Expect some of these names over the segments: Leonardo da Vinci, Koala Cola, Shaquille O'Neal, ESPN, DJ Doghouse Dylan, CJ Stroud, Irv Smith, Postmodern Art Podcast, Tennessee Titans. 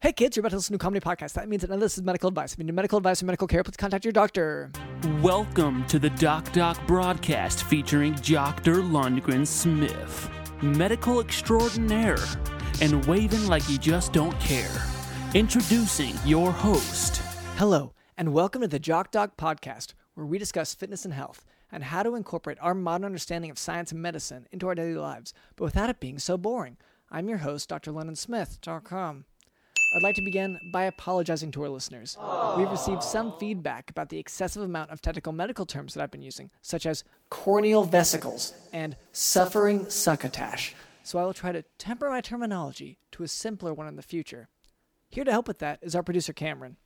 Hey kids, you're about to listen to a comedy podcast. That means that none of this is medical advice. If you need medical advice or medical care, please contact your doctor. Welcome to the Doc Doc broadcast featuring Dr. Lundgren Smith, medical extraordinaire, and waving like you just don't care. Introducing your host. Hello, and welcome to the Doc Doc podcast, where we discuss fitness and health, and how to incorporate our modern understanding of science and medicine into our daily lives, but without it being so boring. I'm your host, Dr. LondonSmith.com. I'd like to begin by apologizing to our listeners. We've received some feedback about the excessive amount of technical medical terms that I've been using, such as corneal vesicles and suffering succotash. So I will try to temper my terminology to a simpler one in the future. Here to help with that is our producer, Cameron.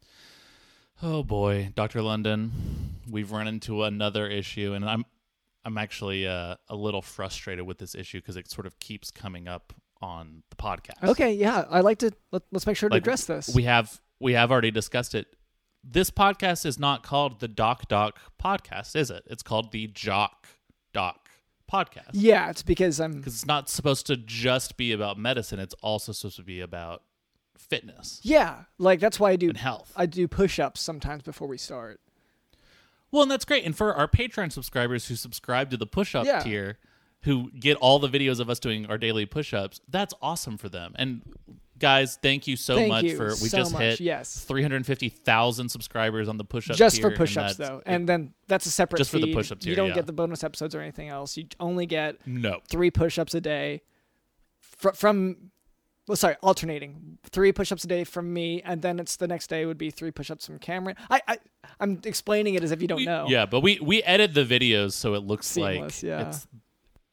Oh boy, Dr. London, we've run into another issue, and I'm actually a little frustrated with this issue because it sort of keeps coming up on the podcast. Okay, yeah, I like to let's make sure to address this. We have already discussed it. This podcast is not called the Doc Doc Podcast, is it? It's called the Jock Doc Podcast. Yeah, it's because it's not supposed to just be about medicine. It's also supposed to be about fitness. Yeah, like that's why I do and health. I do push-ups sometimes before we start. Well, and that's great. And for our Patreon subscribers who subscribe to the push-up tier, who get all the videos of us doing our daily push-ups, that's awesome for them. And guys, thank you so much. We just hit 350,000 subscribers on the push-up tier. Just for push-ups, though. And then that's a separate just feed. For the push-up tier, you don't get the bonus episodes or anything else. You only get 3 push-ups a day alternating. 3 push-ups a day from me, and then it's the next day would be 3 push-ups from Cameron. I'm explaining it as if you don't know. Yeah, but we edit the videos so it looks seamless, like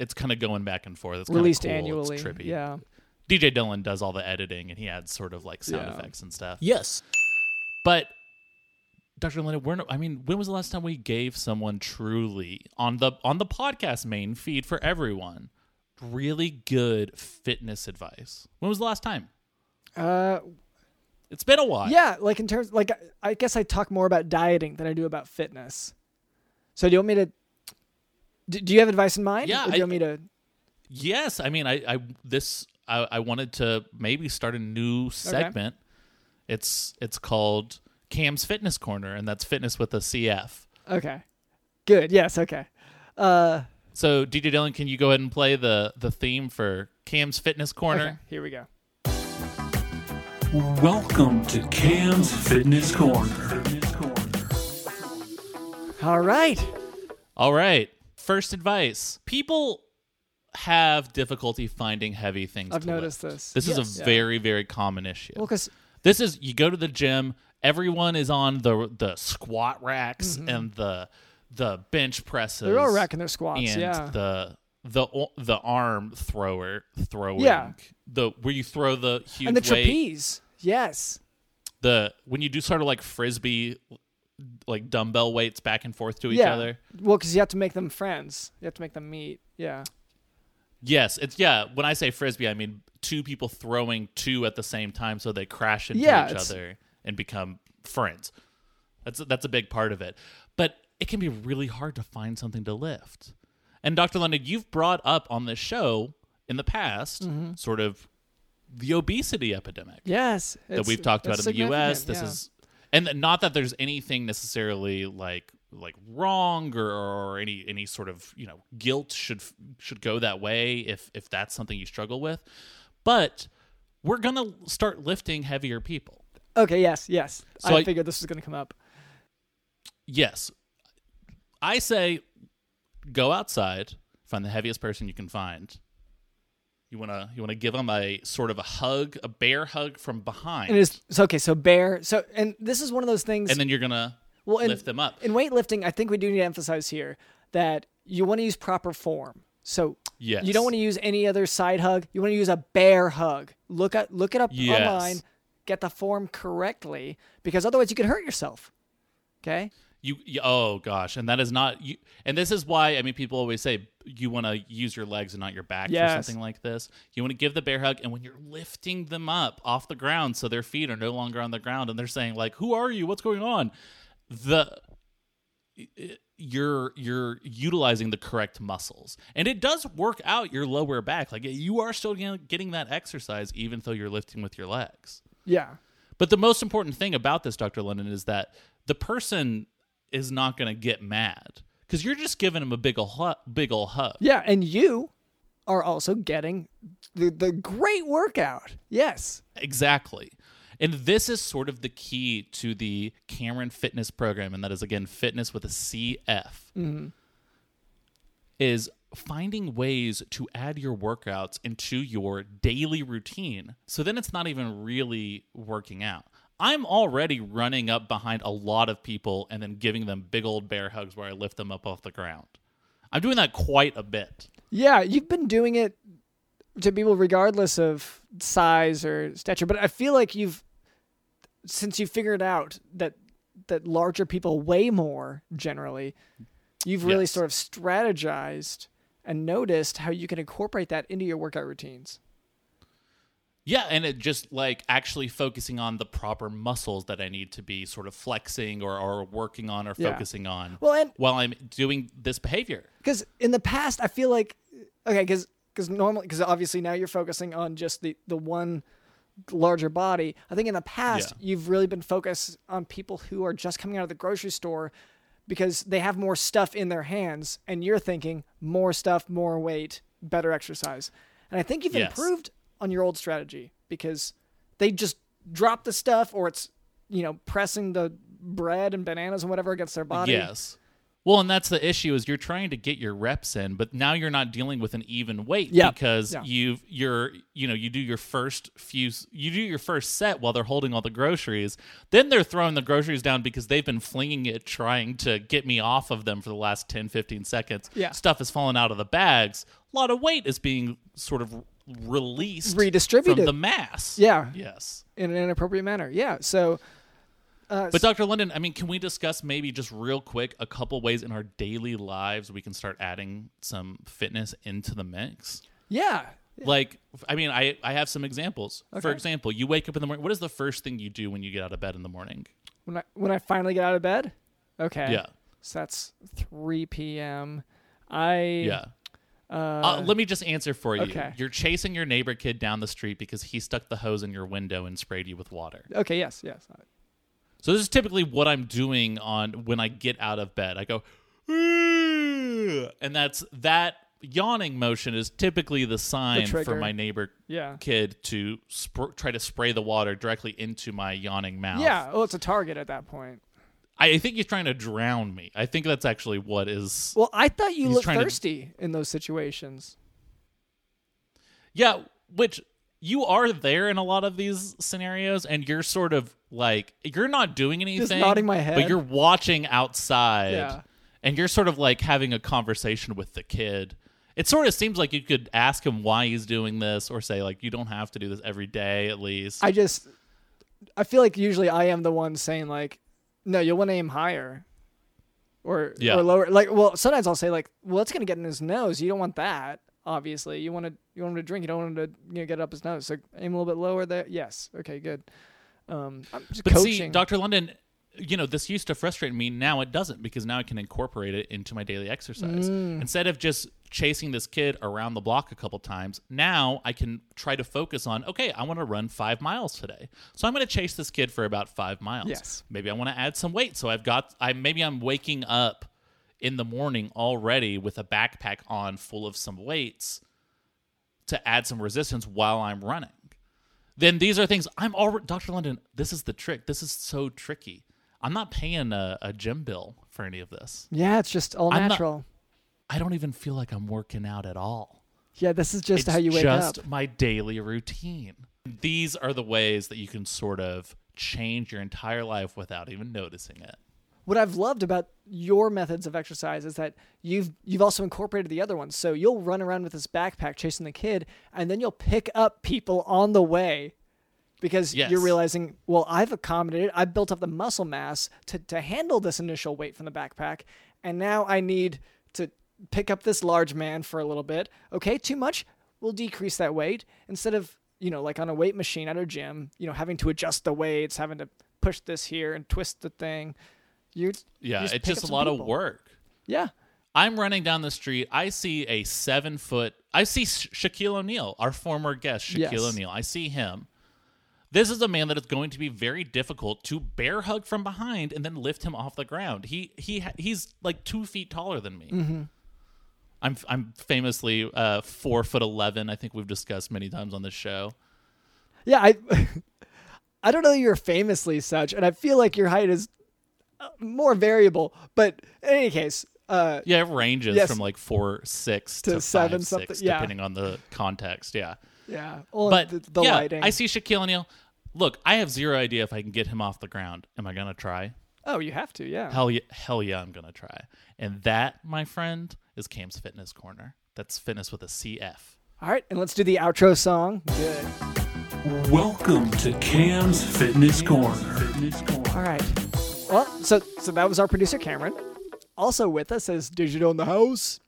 it's kind of going back and forth. It's released cool. Annually. It's trippy. Yeah. DJ Dylan does all the editing, and he adds sort of like sound effects and stuff. Yes. But Dr. London, when was the last time we gave someone truly on the podcast main feed for everyone really good fitness advice? When was the last time? It's been a while. Yeah, like in terms, like I guess I talk more about dieting than I do about fitness. So do you want me to? Do you have advice in mind? Yeah, or do you want me to? Yes, I mean, I wanted to maybe start a new segment. Okay. It's called Cam's Fitness Corner, and that's fitness with a CF. Okay, good. Yes, okay. So, DJ Dylan, can you go ahead and play the theme for Cam's Fitness Corner? Okay, here we go. Welcome to Cam's Fitness Corner. All right. First advice. People have difficulty finding heavy things to lift. I've noticed this. This is a very, very common issue. Well, because this is, you go to the gym, everyone is on the squat racks and the bench presses. They're all racking their squats, and the arm throwing. Yeah. Where you throw the huge weight. And the trapeze. Yes. When you do sort of like frisbee, like dumbbell weights back and forth to each other. Well, because you have to make them friends. You have to make them meet. Yeah. Yes. When I say frisbee, I mean 2 people throwing 2 at the same time so they crash into each other and become friends. That's a big part of it. But it can be really hard to find something to lift. And Dr. London, you've brought up on this show in the past sort of the obesity epidemic. Yes. That we've talked about in the U.S. This is, and not that there's anything necessarily like wrong or any sort of, guilt should go that way if that's something you struggle with. But we're going to start lifting heavier people. Okay, yes. So I figured this was going to come up. Yes. I say go outside, find the heaviest person you can find. You want to give them a sort of a hug, a bear hug from behind. And this is one of those things. And then you're going to lift them up. In weightlifting, I think we do need to emphasize here that you want to use proper form. So you don't want to use any other side hug. You want to use a bear hug. Look it up online, get the form correctly, because otherwise you could hurt yourself. Okay? Oh gosh, and that is not you. And this is why people always say you want to use your legs and not your back for something like this. You want to give the bear hug, and when you're lifting them up off the ground, so their feet are no longer on the ground, and they're saying like, "Who are you? What's going on?" You're utilizing the correct muscles, and it does work out your lower back. Like you are still getting that exercise, even though you're lifting with your legs. Yeah, But the most important thing about this, Dr. Lennon, is that the person is not going to get mad because you're just giving him a big ol' hug. Yeah, and you are also getting the great workout. Yes. Exactly. And this is sort of the key to the Cameron Fitness program, and that is, again, fitness with a CF, mm-hmm. is finding ways to add your workouts into your daily routine. So then it's not even really working out. I'm already running up behind a lot of people and then giving them big old bear hugs where I lift them up off the ground. I'm doing that quite a bit. Yeah, you've been doing it to people regardless of size or stature, but I feel like you've, since you figured out that larger people weigh more generally, you've really sort of strategized and noticed how you can incorporate that into your workout routines. Yeah, and it just like actually focusing on the proper muscles that I need to be sort of flexing or working on or focusing on while I'm doing this behavior. Because in the past, I feel like, okay, because obviously now you're focusing on just the one larger body. I think in the past, you've really been focused on people who are just coming out of the grocery store because they have more stuff in their hands, and you're thinking more stuff, more weight, better exercise. And I think you've improved on your old strategy because they just drop the stuff, or it's, you know, pressing the bread and bananas and whatever against their body. Yes. Well, and that's the issue is you're trying to get your reps in, but now you're not dealing with an even weight because you do your first set while they're holding all the groceries. Then they're throwing the groceries down because they've been flinging it, trying to get me off of them for the last 10, 15 seconds. Yeah. Stuff is falling out of the bags. A lot of weight is being sort of released, redistributed from the mass. Yeah. Yes. In an inappropriate manner. Yeah. So. But Dr. London, I mean, can we discuss maybe just real quick a couple ways in our daily lives we can start adding some fitness into the mix? Yeah. Like, I mean, I have some examples. Okay. For example, you wake up in the morning. What is the first thing you do when you get out of bed in the morning? When I finally get out of bed? Okay. Yeah. So that's 3 p.m. Let me just answer for you. Okay. You're chasing your neighbor kid down the street because he stuck the hose in your window and sprayed you with water. Okay, yes, yes. So this is typically what I'm doing on when I get out of bed. I go, and that yawning motion is typically the sign for my neighbor kid to try to spray the water directly into my yawning mouth. Yeah, well, it's a target at that point. I think he's trying to drown me. I think that's actually what is. Well, I thought you looked thirsty in those situations. Yeah, which you are there in a lot of these scenarios, and you're sort of like, you're not doing anything, just nodding my head, but you're watching outside, and you're sort of like having a conversation with the kid. It sort of seems like you could ask him why he's doing this, or say like, you don't have to do this every day, at least. I feel like usually I am the one saying like, no, you'll want to aim higher, or lower. Like, well, sometimes I'll say like, well, it's gonna get in his nose. You don't want that. Obviously, you want him to drink. You don't want him to get up his nose. So aim a little bit lower there. Yes. Okay. Good. See, Dr. London, you know, this used to frustrate me. Now it doesn't, because now I can incorporate it into my daily exercise. Instead of just chasing this kid around the block a couple times, now I can try to focus on, okay, I want to run 5 miles today. So I'm going to chase this kid for about 5 miles. Yes. Maybe I want to add some weight. So maybe I'm waking up in the morning already with a backpack on full of some weights to add some resistance while I'm running. Then these are things I'm already, Dr. London, this is the trick. This is so tricky. I'm not paying a gym bill for any of this. Yeah, it's just all natural. I don't even feel like I'm working out at all. Yeah, this is just how you wake up. It's just my daily routine. These are the ways that you can sort of change your entire life without even noticing it. What I've loved about your methods of exercise is that you've also incorporated the other ones. So you'll run around with this backpack chasing the kid, and then you'll pick up people on the way because you're realizing, well, I've built up the muscle mass to handle this initial weight from the backpack, and now I need to pick up this large man for a little bit. Okay, too much, we'll decrease that weight. Instead of, you know, like on a weight machine at a gym, you know, having to adjust the weights, having to push this here and twist the thing. It's just a lot of work. Yeah. I'm running down the street. I see Shaquille O'Neal, our former guest, Shaquille O'Neal. I see him. This is a man that it's going to be very difficult to bear hug from behind and then lift him off the ground. He's like 2 feet taller than me. Mm-hmm. I'm famously 4'11". I think we've discussed many times on this show. Yeah, I don't know that you're famously such, and I feel like your height is more variable. But in any case, yeah, it ranges from like 4'6" to 7'6", something, depending on the context. Yeah. Yeah, well, but the lighting. I see Shaquille O'Neal. Look, I have zero idea if I can get him off the ground. Am I gonna try? Oh, you have to, yeah. Hell yeah, I'm gonna try. And that, my friend, is Cam's Fitness Corner. That's fitness with a CF. All right, and let's do the outro song. Good. Welcome to Cam's Fitness Corner. All right. Well, so that was our producer Cameron. Also with us is Digital in the house.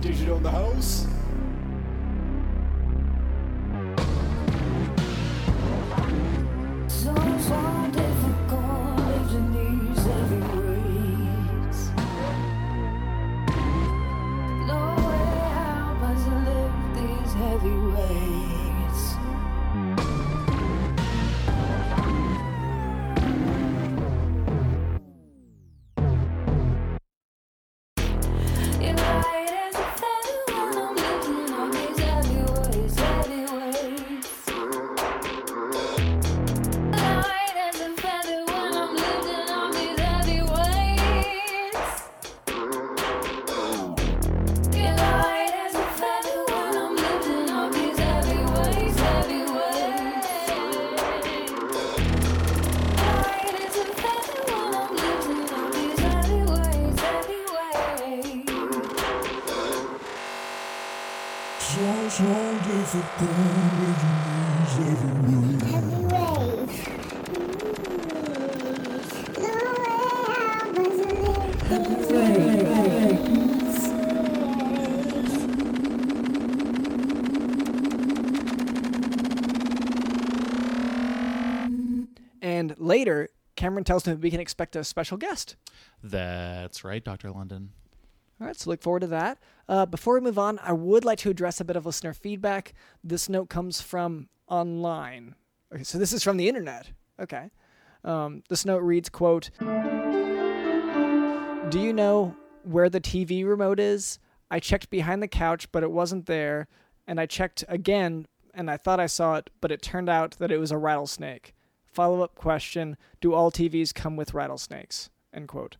Digital in the house. So difficult lifting these heavy weights. No way out but to lift these heavy weights. You're right as a feather when I'm lifting on these heavy weights, heavy weights. Light as a feather when I'm lifting on these heavy weights. You're light as a feather when I'm lifting on these heavy weights, heavy weights. Light as a feather when I'm lifting on these heavy weights, heavy weights. So difficult lifting these heavy weights. And later, Cameron tells him we can expect a special guest. That's right, Dr. London. All right, so look forward to that. Before we move on, I would like to address a bit of listener feedback. This note comes from online. Okay, so this is from the internet. Okay. This note reads, quote, "Do you know where the TV remote is? I checked behind the couch, but it wasn't there. And I checked again, and I thought I saw it, but it turned out that it was a rattlesnake. Follow-up question, do all TVs come with rattlesnakes?" End quote.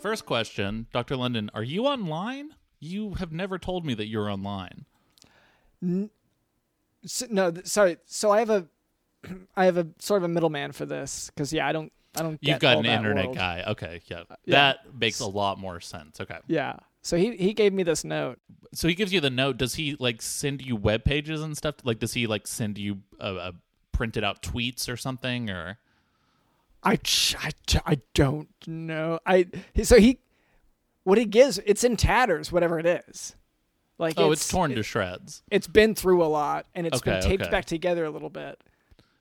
First question, Dr. London, are you online? You have never told me that you're online. No, sorry. So I have a sort of a middleman for this because I don't. You've got an internet world. Guy. Okay, yeah. That makes a lot more sense. Okay. Yeah. So he gave me this note. So he gives you the note. Does he like send you web pages and stuff? Like, does he like send you a printed out tweets or something? Or I don't know. What he gives, it's in tatters, whatever it is. Like it's torn to shreds. It's been through a lot and it's been taped back together a little bit.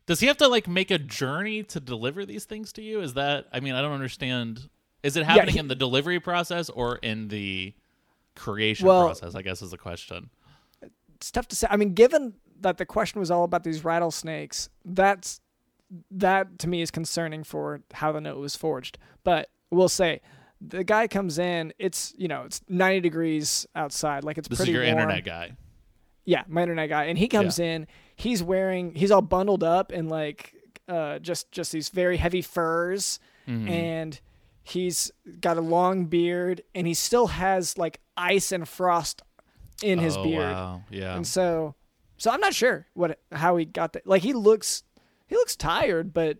Does he have to like make a journey to deliver these things to you? Is that? I mean, I don't understand. Is it happening in the delivery process or in the creation process, I guess is the question. It's tough to say. I mean, given that the question was all about these rattlesnakes, that to me is concerning for how the note was forged. But we'll say the guy comes in, it's, it's 90 degrees outside. Like it's pretty warm. This is your internet guy. Yeah, my internet guy. And he comes in, he's all bundled up in like just these very heavy furs and he's got a long beard, and he still has like ice and frost in his beard. Wow. Yeah. And so I'm not sure how he got that. Like he looks tired, but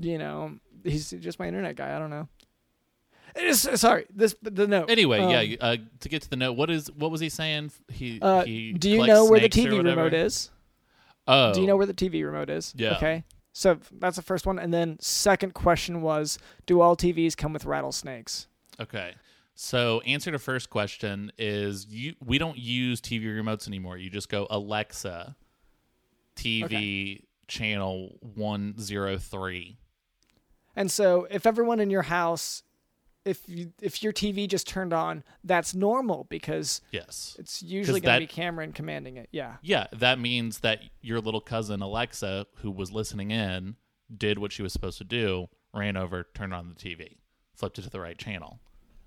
he's just my internet guy. I don't know. The note. Anyway, to get to the note, what was he saying? He do you know where the TV remote is? Oh. Do you know where the TV remote is? Yeah. Okay. So that's the first one. And then second question was, do all TVs come with rattlesnakes? Okay. So answer to first question is we don't use TV remotes anymore. You just go Alexa, TV channel 103. And so if everyone in your house if your TV just turned on, that's normal because it's usually going to be Cameron commanding it. Yeah. Yeah. That means that your little cousin, Alexa, who was listening in, did what she was supposed to do, ran over, turned on the TV, flipped it to the right channel,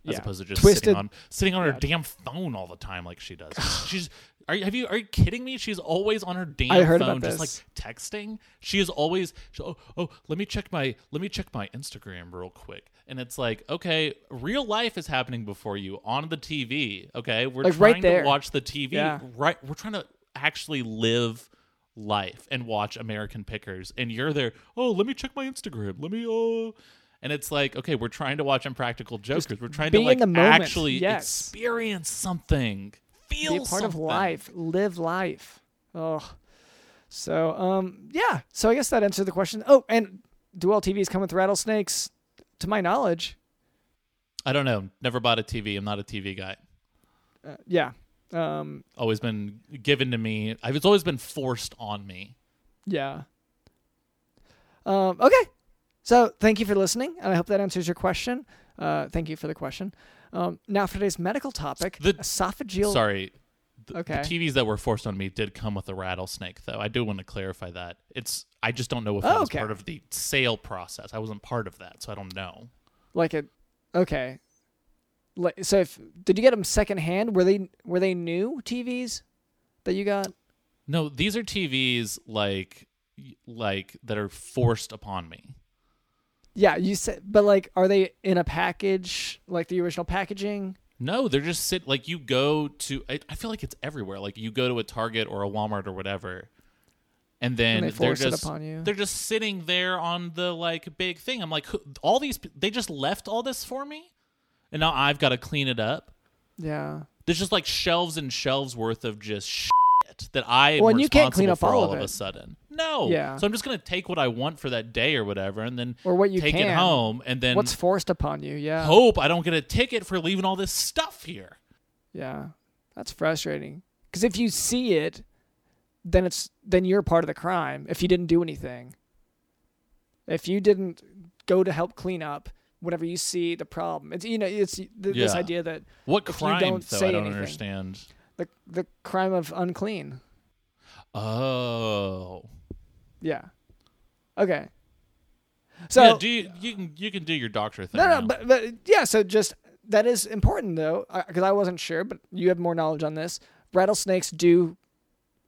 as opposed to just sitting on her damn phone all the time like she does. She's are you kidding me? She's always on her damn phone, just like texting. She is always let me check my Instagram real quick. And it's like, okay, real life is happening before you on the TV. Okay, we're like trying to watch the TV. Yeah. Right, we're trying to actually live life and watch American Pickers, and you're there. Oh, let me check my Instagram. Let me And it's like, okay, we're trying to watch Impractical Jokers. Just we're trying to like actually experience something, feel something. Be a part of life, live life. Oh, so yeah. So I guess that answered the question. Oh, and do all TVs come with rattlesnakes? To my knowledge, I don't know. Never bought a TV. I'm not a TV guy. Yeah. Always been given to me. It's always been forced on me. Yeah. Okay. So thank you for listening, and I hope that answers your question. Thank you for the question. Now for today's medical topic, esophageal... Sorry. The TVs that were forced on me did come with a rattlesnake, though. I do want to clarify that. I just don't know if that was part of the sale process. I wasn't part of that, so I don't know. Okay. So did you get them secondhand? Were they new TVs that you got? No, these are TVs like that are forced upon me. Yeah, you said, but like, are they in a package, like the original packaging? No, they're just like you go to, I feel like it's everywhere. Like you go to a Target or a Walmart or whatever, and then they're just sitting there on the like big thing. I'm like, they just left all this for me, and now I've got to clean it up. Yeah, there's just like shelves and shelves worth of just shit that I am responsible you can't clean up for all of a sudden. No. Yeah. So I'm just going to take what I want for that day or whatever, and then take it home, and then what's forced upon you. Yeah. Hope I don't get a ticket for leaving all this stuff here. Yeah. That's frustrating. Cuz if you see it, then you're part of the crime if you didn't do anything. If you didn't go to help clean up whenever you see the problem. It's this idea that what crime I don't understand. The crime of unclean. Oh. Yeah. Okay. So yeah, you can do your doctor thing. No, but yeah, so just that is important though, because I wasn't sure, but you have more knowledge on this. Rattlesnakes do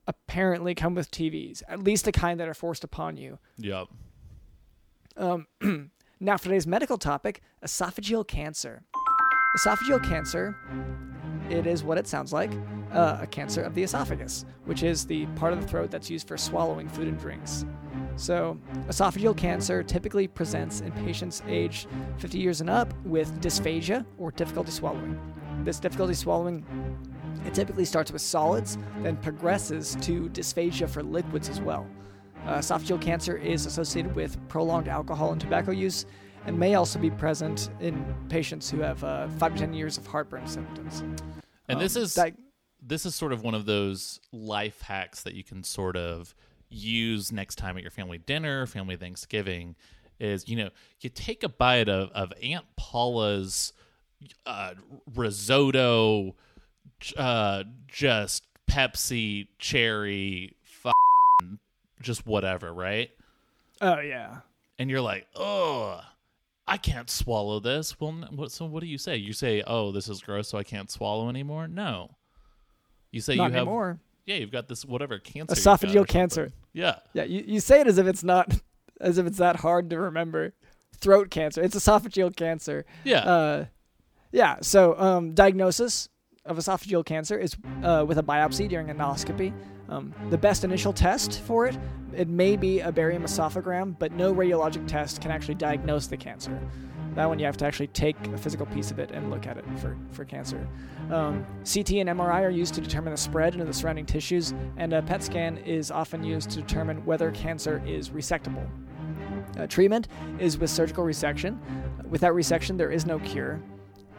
apparently come with TVs, at least the kind that are forced upon you. Yep. Now for today's medical topic, esophageal cancer. Esophageal cancer, it is what it sounds like, a cancer of the esophagus, which is the part of the throat that's used for swallowing food and drinks. So esophageal cancer typically presents in patients aged 50 years and up with dysphagia or difficulty swallowing. This difficulty swallowing, it typically starts with solids, then progresses to dysphagia for liquids as well. Esophageal cancer is associated with prolonged alcohol and tobacco use, and may also be present in patients who have 5 to 10 years of heartburn symptoms. And this is sort of one of those life hacks that you can sort of use next time at your family dinner, family Thanksgiving, is, you take a bite of Aunt Paula's risotto, just Pepsi, cherry, just whatever, right? Oh, yeah. And you're like, oh, I can't swallow this. Well, so what do you say? You say, oh, this is gross, so I can't swallow anymore? No. You say not you anymore. Yeah, you've got this whatever cancer. Esophageal cancer. Yeah. Yeah, you say it as if it's that hard to remember. Throat cancer. It's esophageal cancer. Yeah. Yeah, so diagnosis of esophageal cancer is with a biopsy during endoscopy. The best initial test for it, it may be a barium esophagram, but no radiologic test can actually diagnose the cancer. That one you have to actually take a physical piece of it and look at it for cancer. CT and MRI are used to determine the spread into the surrounding tissues, and a PET scan is often used to determine whether cancer is resectable. Treatment is with surgical resection. Without resection, there is no cure.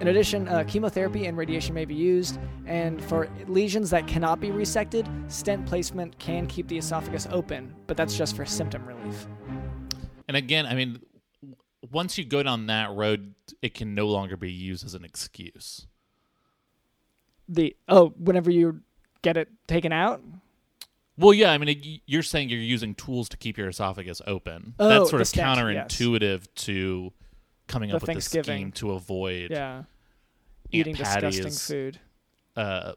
In addition, chemotherapy and radiation may be used, and for lesions that cannot be resected, stent placement can keep the esophagus open, but that's just for symptom relief. And again, I mean, once you go down that road, it can no longer be used as an excuse. Whenever you get it taken out? Well, yeah, I mean, you're saying you're using tools to keep your esophagus open. Oh, that's sort of counterintuitive to coming up with this scheme to avoid eating Patty's, disgusting food.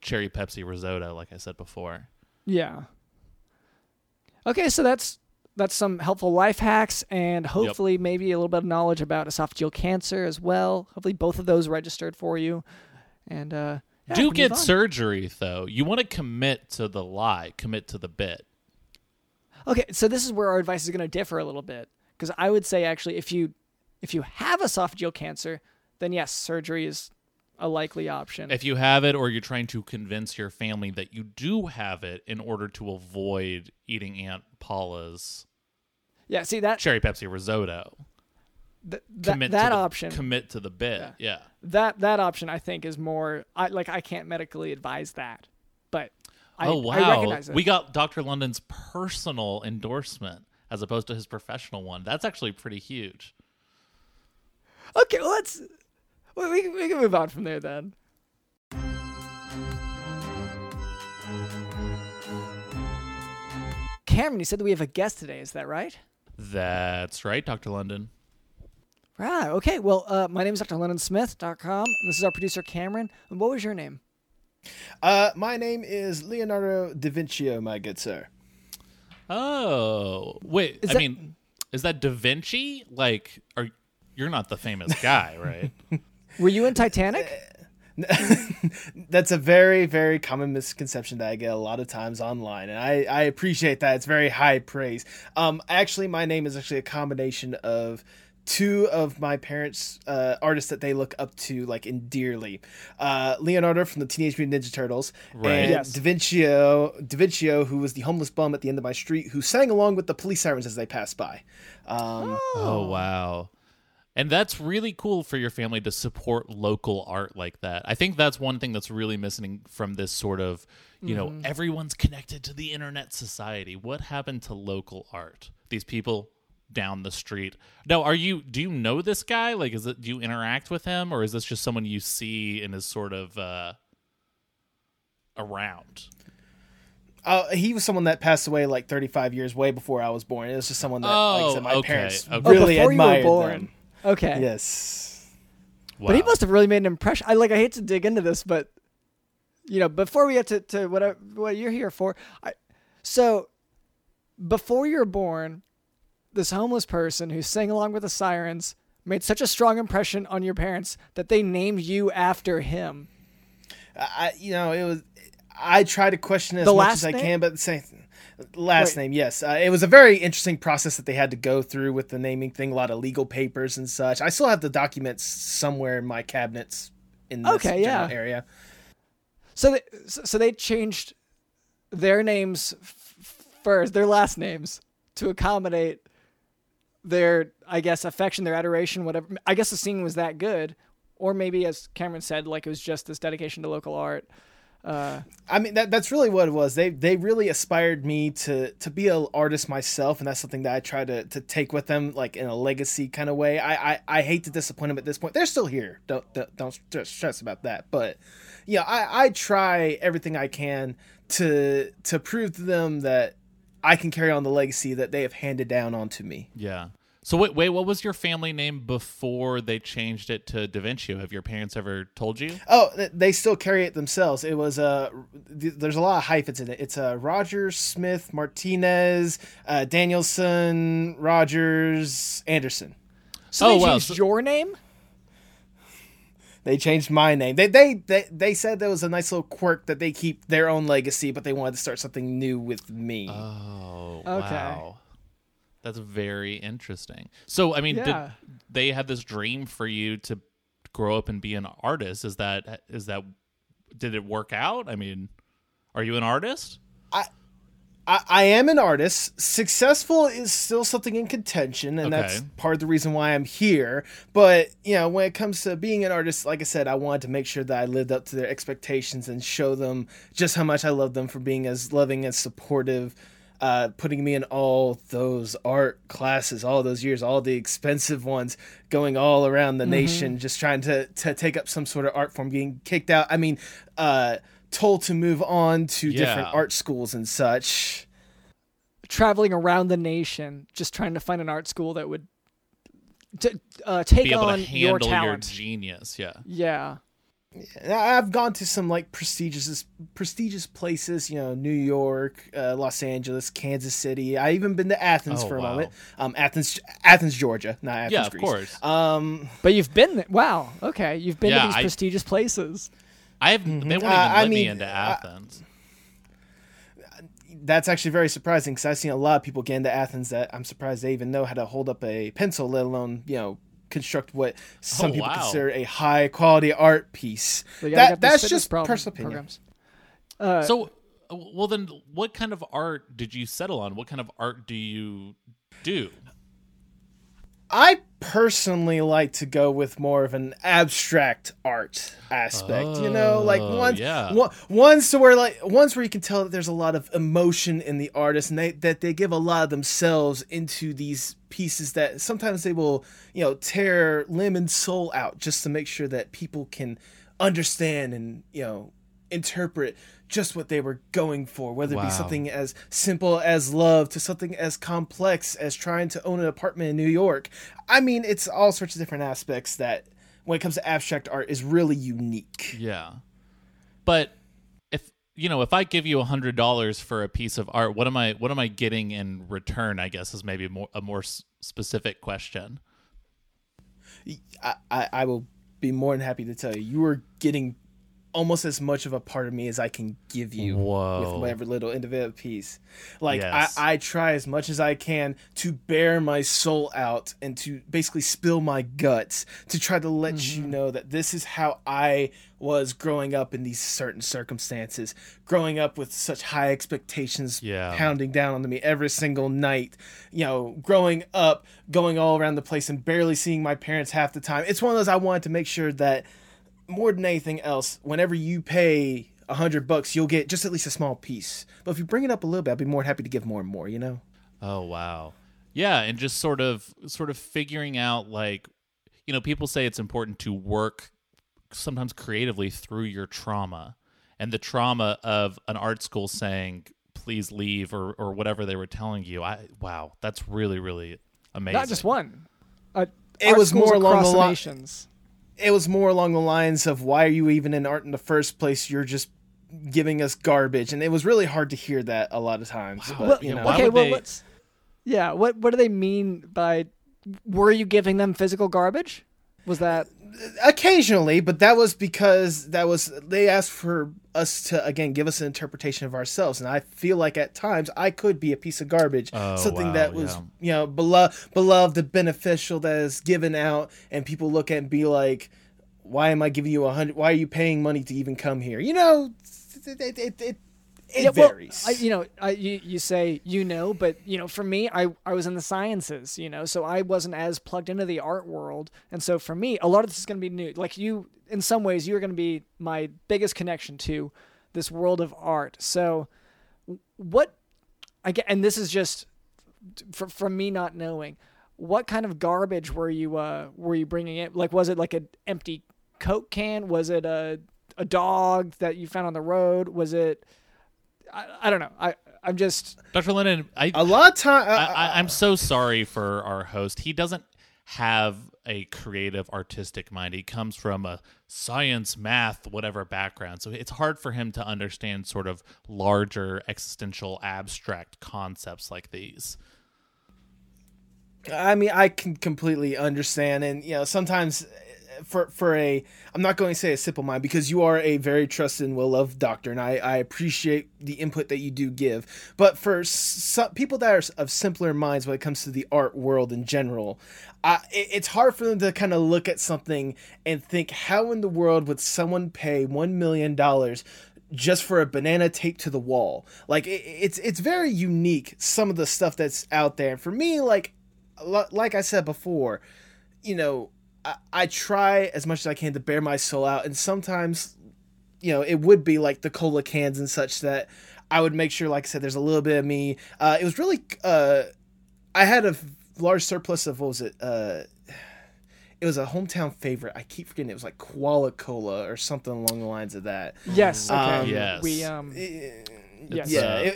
Cherry Pepsi risotto, like I said before. Yeah. Okay, so that's some helpful life hacks and hopefully maybe a little bit of knowledge about esophageal cancer as well. Hopefully both of those registered for you. And do get surgery, though. You want to commit to the lie, commit to the bit. Okay, so this is where our advice is going to differ a little bit, because I would say actually if you have esophageal cancer, then yes, surgery is a likely option. If you have it or you're trying to convince your family that you do have it in order to avoid eating Aunt Paula's Cherry Pepsi risotto. Option. Commit to the bit, yeah. That option, I think, is more... I can't medically advise that, but I recognize it. We got Dr. London's personal endorsement as opposed to his professional one. That's actually pretty huge. Okay, well, we can move on from there then. Cameron, you said that we have a guest today. Is that right? That's right, Dr. London. Right. Okay. Well, my name is drlondonsmith.com, and this is our producer, Cameron. And what was your name? My name is Leonardo da Vinci, my good sir. Oh, wait. Is that Da Vinci? Like, you're not the famous guy, right? Were you in Titanic? That's a very, very common misconception that I get a lot of times online, and I appreciate that. It's very high praise. Actually, my name is actually a combination of two of my parents' artists that they look up to endearly. Leonardo from the Teenage Mutant Ninja Turtles, right. And Da Vinci, who was the homeless bum at the end of my street, who sang along with the police sirens as they passed by. Oh, wow. And that's really cool for your family to support local art like that. I think that's one thing that's really missing from this sort of, you know, everyone's connected to the internet society. What happened to local art? These people down the street. Now, do you know this guy? Like, do you interact with him, or is this just someone you see and is sort of around? He was someone that passed away 35 years way before I was born. It was just someone that my parents really admired. Before you were born. Them. Okay. Yes. Wow. But he must have really made an impression. I hate to dig into this, but before we get to what you're here for, so before you were born, this homeless person who sang along with the sirens made such a strong impression on your parents that they named you after him. I try to question it as much as I can, but the same last name, yes. It was a very interesting process that they had to go through with the naming thing, a lot of legal papers and such. I still have the documents somewhere in my cabinets in this area. So they changed their names first, their last names, to accommodate their, I guess, affection, their adoration, whatever. I guess the scene was that good, or maybe, as Cameron said, it was just this dedication to local art. That's really what it was. They really aspired me to be an artist myself, and that's something that I try to take with them, in a legacy kind of way. I hate to disappoint them at this point. They're still here. Don't stress about that. But yeah, I try everything I can to prove to them that I can carry on the legacy that they have handed down onto me. Yeah. So wait, what was your family name before they changed it to Da Vinci? Have your parents ever told you? Oh, they still carry it themselves. It was there's a lot of hyphens in it. It's Rogers, Smith, Martinez, Danielson, Rogers, Anderson. So they changed your name? They changed my name. They said there was a nice little quirk that they keep their own legacy, but they wanted to start something new with me. Oh, okay. Wow. That's very interesting. So, did they have this dream for you to grow up and be an artist? Is that did it work out? Are you an artist? I am an artist. Successful is still something in contention, and that's part of the reason why I'm here. But, when it comes to being an artist, like I said, I wanted to make sure that I lived up to their expectations and show them just how much I love them for being as loving and supportive putting me in all those art classes, all those years, all the expensive ones, going all around the nation, just trying to take up some sort of art form, getting kicked out. I mean, told to move on to different art schools and such. Traveling around the nation, just trying to find an art school that would take be able on to handle your talent, your genius. Yeah. I've gone to some like prestigious places, you know, New York, Los Angeles, Kansas City. I even been to Athens for a moment. Athens, Georgia, not Athens, Greece. Yeah, of course. But you've been there. Wow. Okay, you've been to these prestigious places. I have. They won't even let me into Athens. That's actually very surprising because I've seen a lot of people get into Athens that I'm surprised they even know how to hold up a pencil, let alone, you know, construct what some people consider a high quality art piece. That's just personal opinions. So, well, then what kind of art did you settle on? What kind of art do you do? I personally like to go with more of an abstract art aspect, you know, like ones where you can tell that there's a lot of emotion in the artist and that they give a lot of themselves into these pieces that sometimes they will, you know, tear limb and soul out just to make sure that people can understand and, you know, interpret just what they were going for, whether it be something as simple as love to something as complex as trying to own an apartment in New York. I mean, it's all sorts of different aspects that when it comes to abstract art is really unique. Yeah. But if I give you $100 for a piece of art, what am I getting in return, I guess is maybe a more specific question. I will be more than happy to tell you, you are getting almost as much of a part of me as I can give you with whatever little individual piece. Like I try as much as I can to bear my soul out and to basically spill my guts to try to let you know that this is how I was growing up in these certain circumstances, growing up with such high expectations pounding down on me every single night, you know, growing up, going all around the place and barely seeing my parents half the time. It's one of those I wanted to make sure that more than anything else, whenever you pay $100, you'll get just at least a small piece. But if you bring it up a little bit, I'd be more happy to give more and more, you know? Oh, wow. Yeah, and just sort of figuring out, like, you know, people say it's important to work sometimes creatively through your trauma. And the trauma of an art school saying, please leave, or whatever they were telling you. Wow, that's really, really amazing. Not just one. It was more along the lines. It was more along the lines of, why are you even in art in the first place? You're just giving us garbage. And it was really hard to hear that a lot of times. Wow. But, well, you know. Okay, well, what do they mean by, were you giving them physical garbage? Was that? Occasionally, but that was because they asked for us to, again, give us an interpretation of ourselves. And I feel like at times I could be a piece of garbage, that was, you know, beloved and beneficial, that is given out. And people look at it and be like, why am I giving you $100? Why are you paying money to even come here? You know, it varies. Well, you say, but, you know, for me, I was in the sciences, you know, so I wasn't as plugged into the art world. And so for me, a lot of this is going to be new. Like you, in some ways, you're going to be my biggest connection to this world of art. So what, again, and this is just from me not knowing, what kind of garbage were you bringing in? Like, was it like an empty Coke can? Was it a dog that you found on the road? Was it... I don't know. I'm just... Dr. Lennon, a lot of time... I'm so sorry for our host. He doesn't have a creative, artistic mind. He comes from a science, math, whatever background. So it's hard for him to understand sort of larger, existential, abstract concepts like these. I mean, I can completely understand. And, you know, sometimes... For I'm not going to say a simple mind, because you are a very trusted and well-loved doctor, and I appreciate the input that you do give. But for some people that are of simpler minds when it comes to the art world in general, it's hard for them to kind of look at something and think, how in the world would someone pay $1 million just for a banana taped to the wall? Like, it's very unique, some of the stuff that's out there. And for me, like I said before, you know, I try as much as I can to bear my soul out, and sometimes, you know, it would be like the cola cans and such that I would make sure, like I said, there's a little bit of me. It was really, I had a large surplus of, what was it? It was a hometown favorite. I keep forgetting. It was like Koala Cola or something along the lines of that. Yes. Okay. Yes. We, yes. Yeah.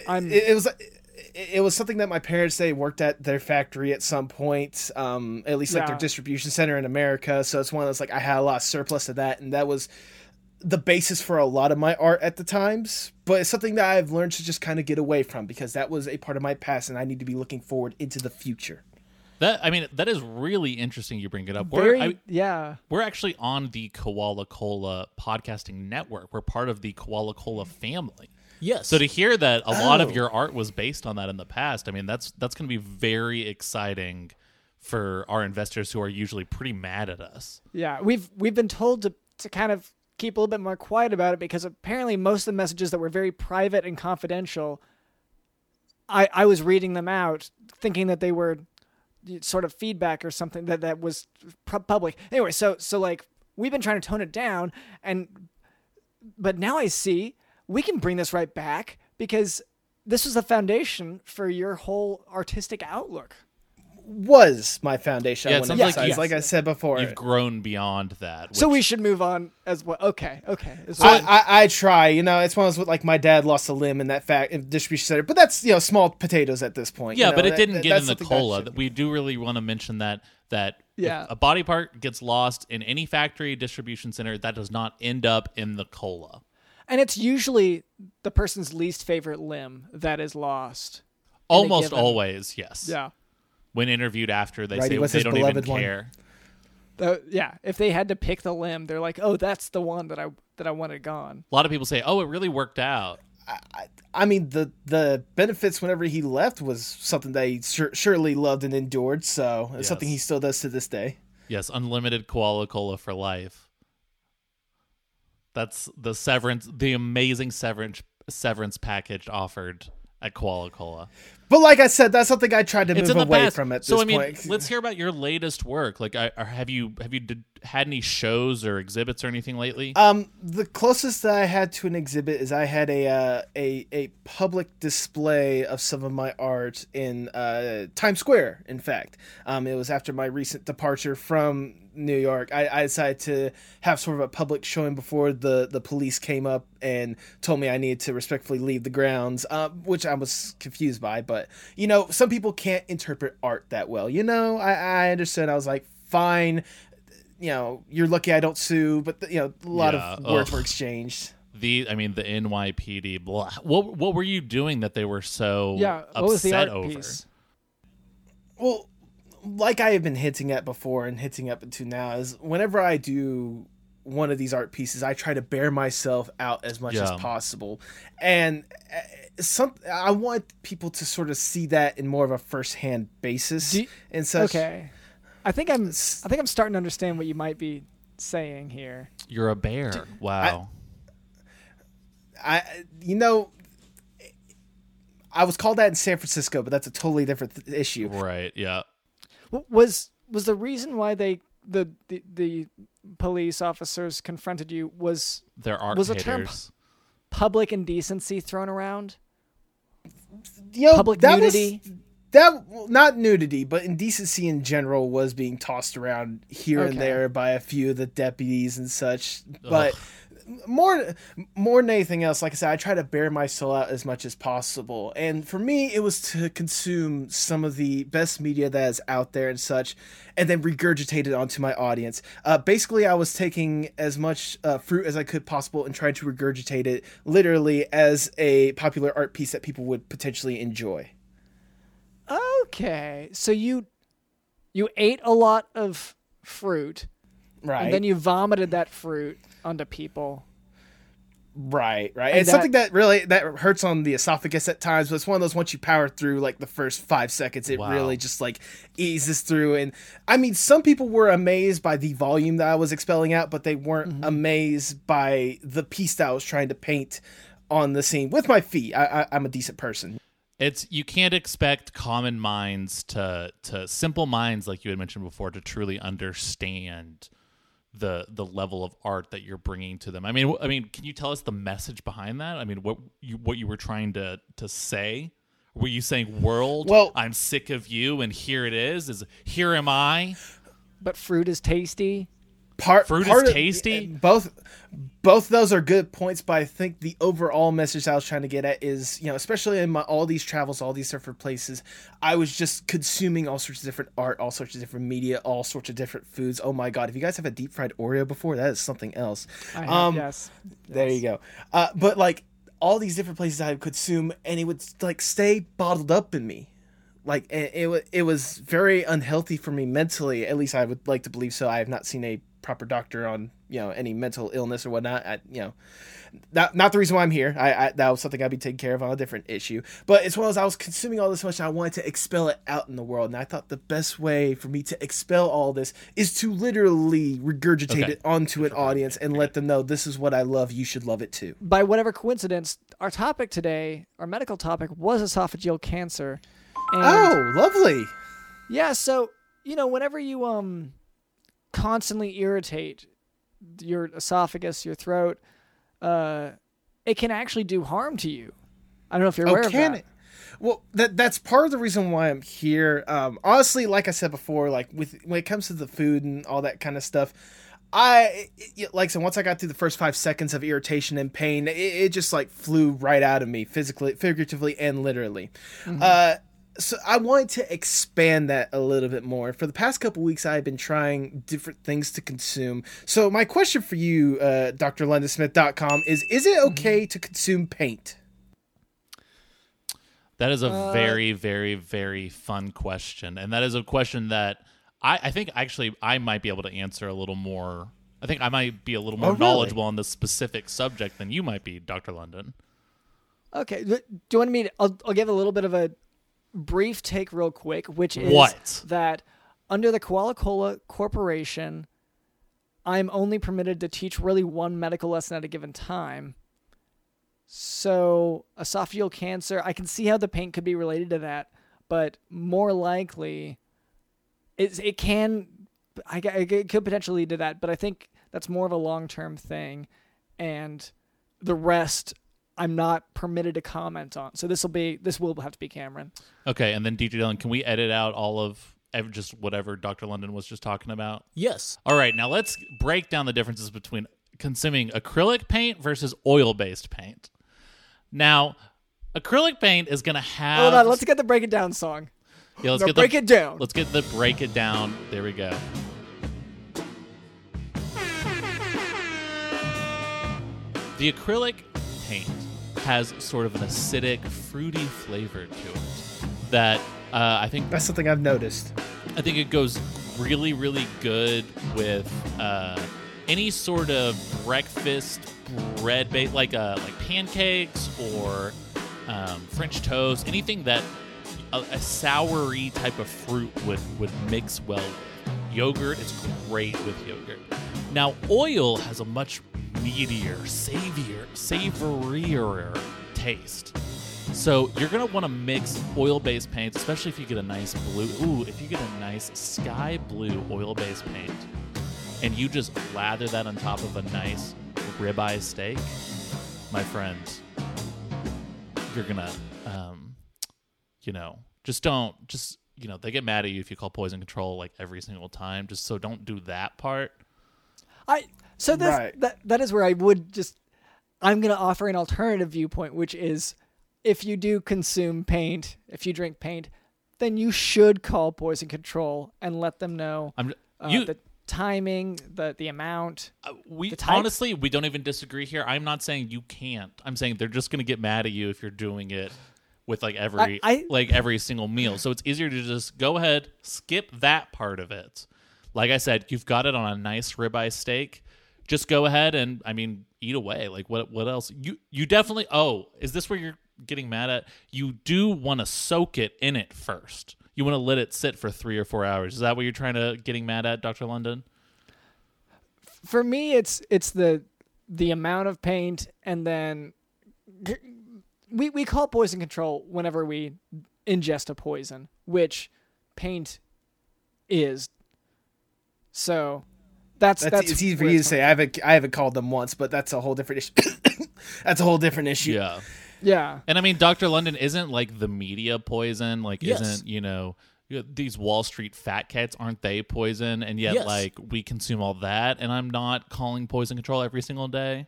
It was something that my parents, they worked at their factory at some point, at least like their distribution center in America. So it's one of those, like, I had a lot of surplus of that. And that was the basis for a lot of my art at the times, but it's something that I've learned to just kind of get away from because that was a part of my past and I need to be looking forward into the future. That is really interesting you bring it up. We're actually on the Koala Cola podcasting network. We're part of the Koala Cola family. Yes. So to hear that a lot of your art was based on that in the past, I mean, that's going to be very exciting for our investors who are usually pretty mad at us. Yeah, we've been told to kind of keep a little bit more quiet about it because apparently most of the messages that were very private and confidential, I was reading them out thinking that they were sort of feedback or something that was public. Anyway, so like we've been trying to tone it down, but now I see we can bring this right back because this was the foundation for your whole artistic outlook. Was my foundation. Yeah, like I said before, you've grown beyond that. So we should move on as well. Okay. I try. You know, it's one of those, like, my dad lost a limb in that distribution center, but that's, you know, small potatoes at this point. Yeah, you know, but it didn't get in the cola. We do really want to mention that. Yeah. If a body part gets lost in any factory distribution center, that does not end up in the cola. And it's usually the person's least favorite limb that is lost. Almost always, yes. Yeah. When interviewed after, they say they don't even care. Yeah, if they had to pick the limb, they're like, "Oh, that's the one that I wanted gone." A lot of people say, "Oh, it really worked out." I mean, the benefits whenever he left was something that he surely loved and endured. So it's something he still does to this day. Yes, unlimited Koala Cola for life. That's the severance, the amazing severance package offered at Koala Cola. But like I said, that's something I tried to move away from at this point. So I mean, let's hear about your latest work. Like, have you had any shows or exhibits or anything lately? The closest that I had to an exhibit is I had a public display of some of my art in Times Square. In fact, it was after my recent departure from New York. I decided to have sort of a public showing before the police came up and told me I needed to respectfully leave the grounds, which I was confused by. But, you know, some people can't interpret art that well. You know, I understood. I was like, fine, you know, you're lucky I don't sue. But, you know, a lot of words were exchanged. The NYPD, blah. What were you doing that they were so upset over? Piece? Well, like I have been hinting at before and hinting up into now is whenever I do one of these art pieces, I try to bear myself out as much as possible. And I want people to sort of see that in more of a firsthand basis and such. Okay. I think I'm starting to understand what you might be saying here. You're a bear. Wow. I was called that in San Francisco, but that's a totally different issue. Right. Yeah. Was the reason why the police officers confronted you was there are was a term public indecency thrown around? You know, public nudity. Not nudity, but indecency in general was being tossed around here and there by a few of the deputies and such. But more than anything else, like I said, I try to bear myself out as much as possible. And for me, it was to consume some of the best media that is out there and such, and then regurgitate it onto my audience. Basically, I was taking as much fruit as I could possible and trying to regurgitate it literally as a popular art piece that people would potentially enjoy. Okay, so you ate a lot of fruit, right? And then you vomited that fruit onto people, right? And it's something that really hurts on the esophagus at times, but it's one of those once you power through like the first 5 seconds, it really just like eases through. And I mean, some people were amazed by the volume that I was expelling out, but they weren't amazed by the piece that I was trying to paint on the scene with my feet. I'm a decent person. You can't expect common minds to simple minds like you had mentioned before to truly understand the level of art that you're bringing to them. I mean, can you tell us the message behind that? I mean, what you were trying to say? Were you saying, world, well, I'm sick of you, and here it is here am I? But fruit is tasty. Fruit is tasty. Both those are good points, but I think the overall message I was trying to get at is, you know, especially in all these travels, all these different places, I was just consuming all sorts of different art, all sorts of different media, all sorts of different foods. Oh my God. If you guys have a deep fried Oreo before, that is something else. I have, yes. There you go. But like all these different places I would consume, and it would like stay bottled up in me. Like it was very unhealthy for me mentally. At least I would like to believe so. I have not seen a proper doctor on, you know, any mental illness or whatnot. Not the reason why I'm here. I that was something I'd be taking care of on a different issue. But as well as I was consuming all this much, I wanted to expel it out in the world. And I thought the best way for me to expel all this is to literally regurgitate it onto an audience and let them know this is what I love. You should love it too. By whatever coincidence, our topic today, our medical topic, was esophageal cancer. And oh, lovely. Yeah. So, you know, whenever you constantly irritate your esophagus, your throat, it can actually do harm to you. I don't know if you're aware of that. It? Well, that's part of the reason why I'm here. Honestly, like I said before, like when it comes to the food and all that kind of stuff, so once I got through the first 5 seconds of irritation and pain, it just like flew right out of me, physically, figuratively, and literally. Mm-hmm. So I wanted to expand that a little bit more. For the past couple weeks, I've been trying different things to consume. So my question for you, drlondonsmith.com, is it okay to consume paint? That is a very, very, very fun question. And that is a question that I think actually I might be able to answer a little more. I think I might be a little more knowledgeable on this specific subject than you might be, Dr. London. Okay. Do you want me to... I'll give a little bit of a brief take real quick, which is that under the Koala Cola Corporation, I'm only permitted to teach really one medical lesson at a given time. So esophageal cancer, I can see how the paint could be related to that, but more likely it could potentially lead to that, but I think that's more of a long-term thing, and the rest I'm not permitted to comment on. So this will have to be Cameron. Okay, and then DJ Dylan, can we edit out all of just whatever Dr. London was just talking about? Yes. All right, now let's break down the differences between consuming acrylic paint versus oil-based paint. Now, acrylic paint is going to have... Hold on, let's get the Break It Down song. Yeah, let's get the Break It Down. Let's get the Break It Down. There we go. The acrylic paint has sort of an acidic, fruity flavor to it that I think... That's something I've noticed. I think it goes really, really good with any sort of breakfast bread base, like pancakes or French toast, anything that a soury type of fruit would mix well with. Yogurt is great with yogurt. Now, oil has a much meatier, savorier taste. So you're gonna want to mix oil-based paints, especially if you get a nice blue. If you get a nice sky blue oil-based paint, and you just lather that on top of a nice ribeye steak, my friends, you're gonna, they get mad at you if you call poison control like every single time. Just so don't do that part. That is where I'm going to offer an alternative viewpoint, which is if you do consume paint, if you drink paint, then you should call poison control and let them know the timing, the amount. We don't even disagree here. I'm not saying you can't. I'm saying they're just going to get mad at you if you're doing it with like every single meal. So it's easier to just go ahead, skip that part of it. Like I said, you've got it on a nice ribeye steak. Just go ahead and, eat away. Like, what else? You definitely... Oh, is this where you're getting mad at? You do want to soak it in it first. You want to let it sit for 3 or 4 hours. Is that what you're trying to getting mad at, Dr. London? For me, it's the amount of paint, and then... We call poison control whenever we ingest a poison, which paint is... So That's easy for you to say. I haven't called them once, but that's a whole different issue. That's a whole different issue. Yeah. Yeah. And I mean, Dr. London isn't like the media poison, like yes. isn't, you know, these Wall Street fat cats, aren't they poison? And yet yes. like we consume all that, and I'm not calling poison control every single day.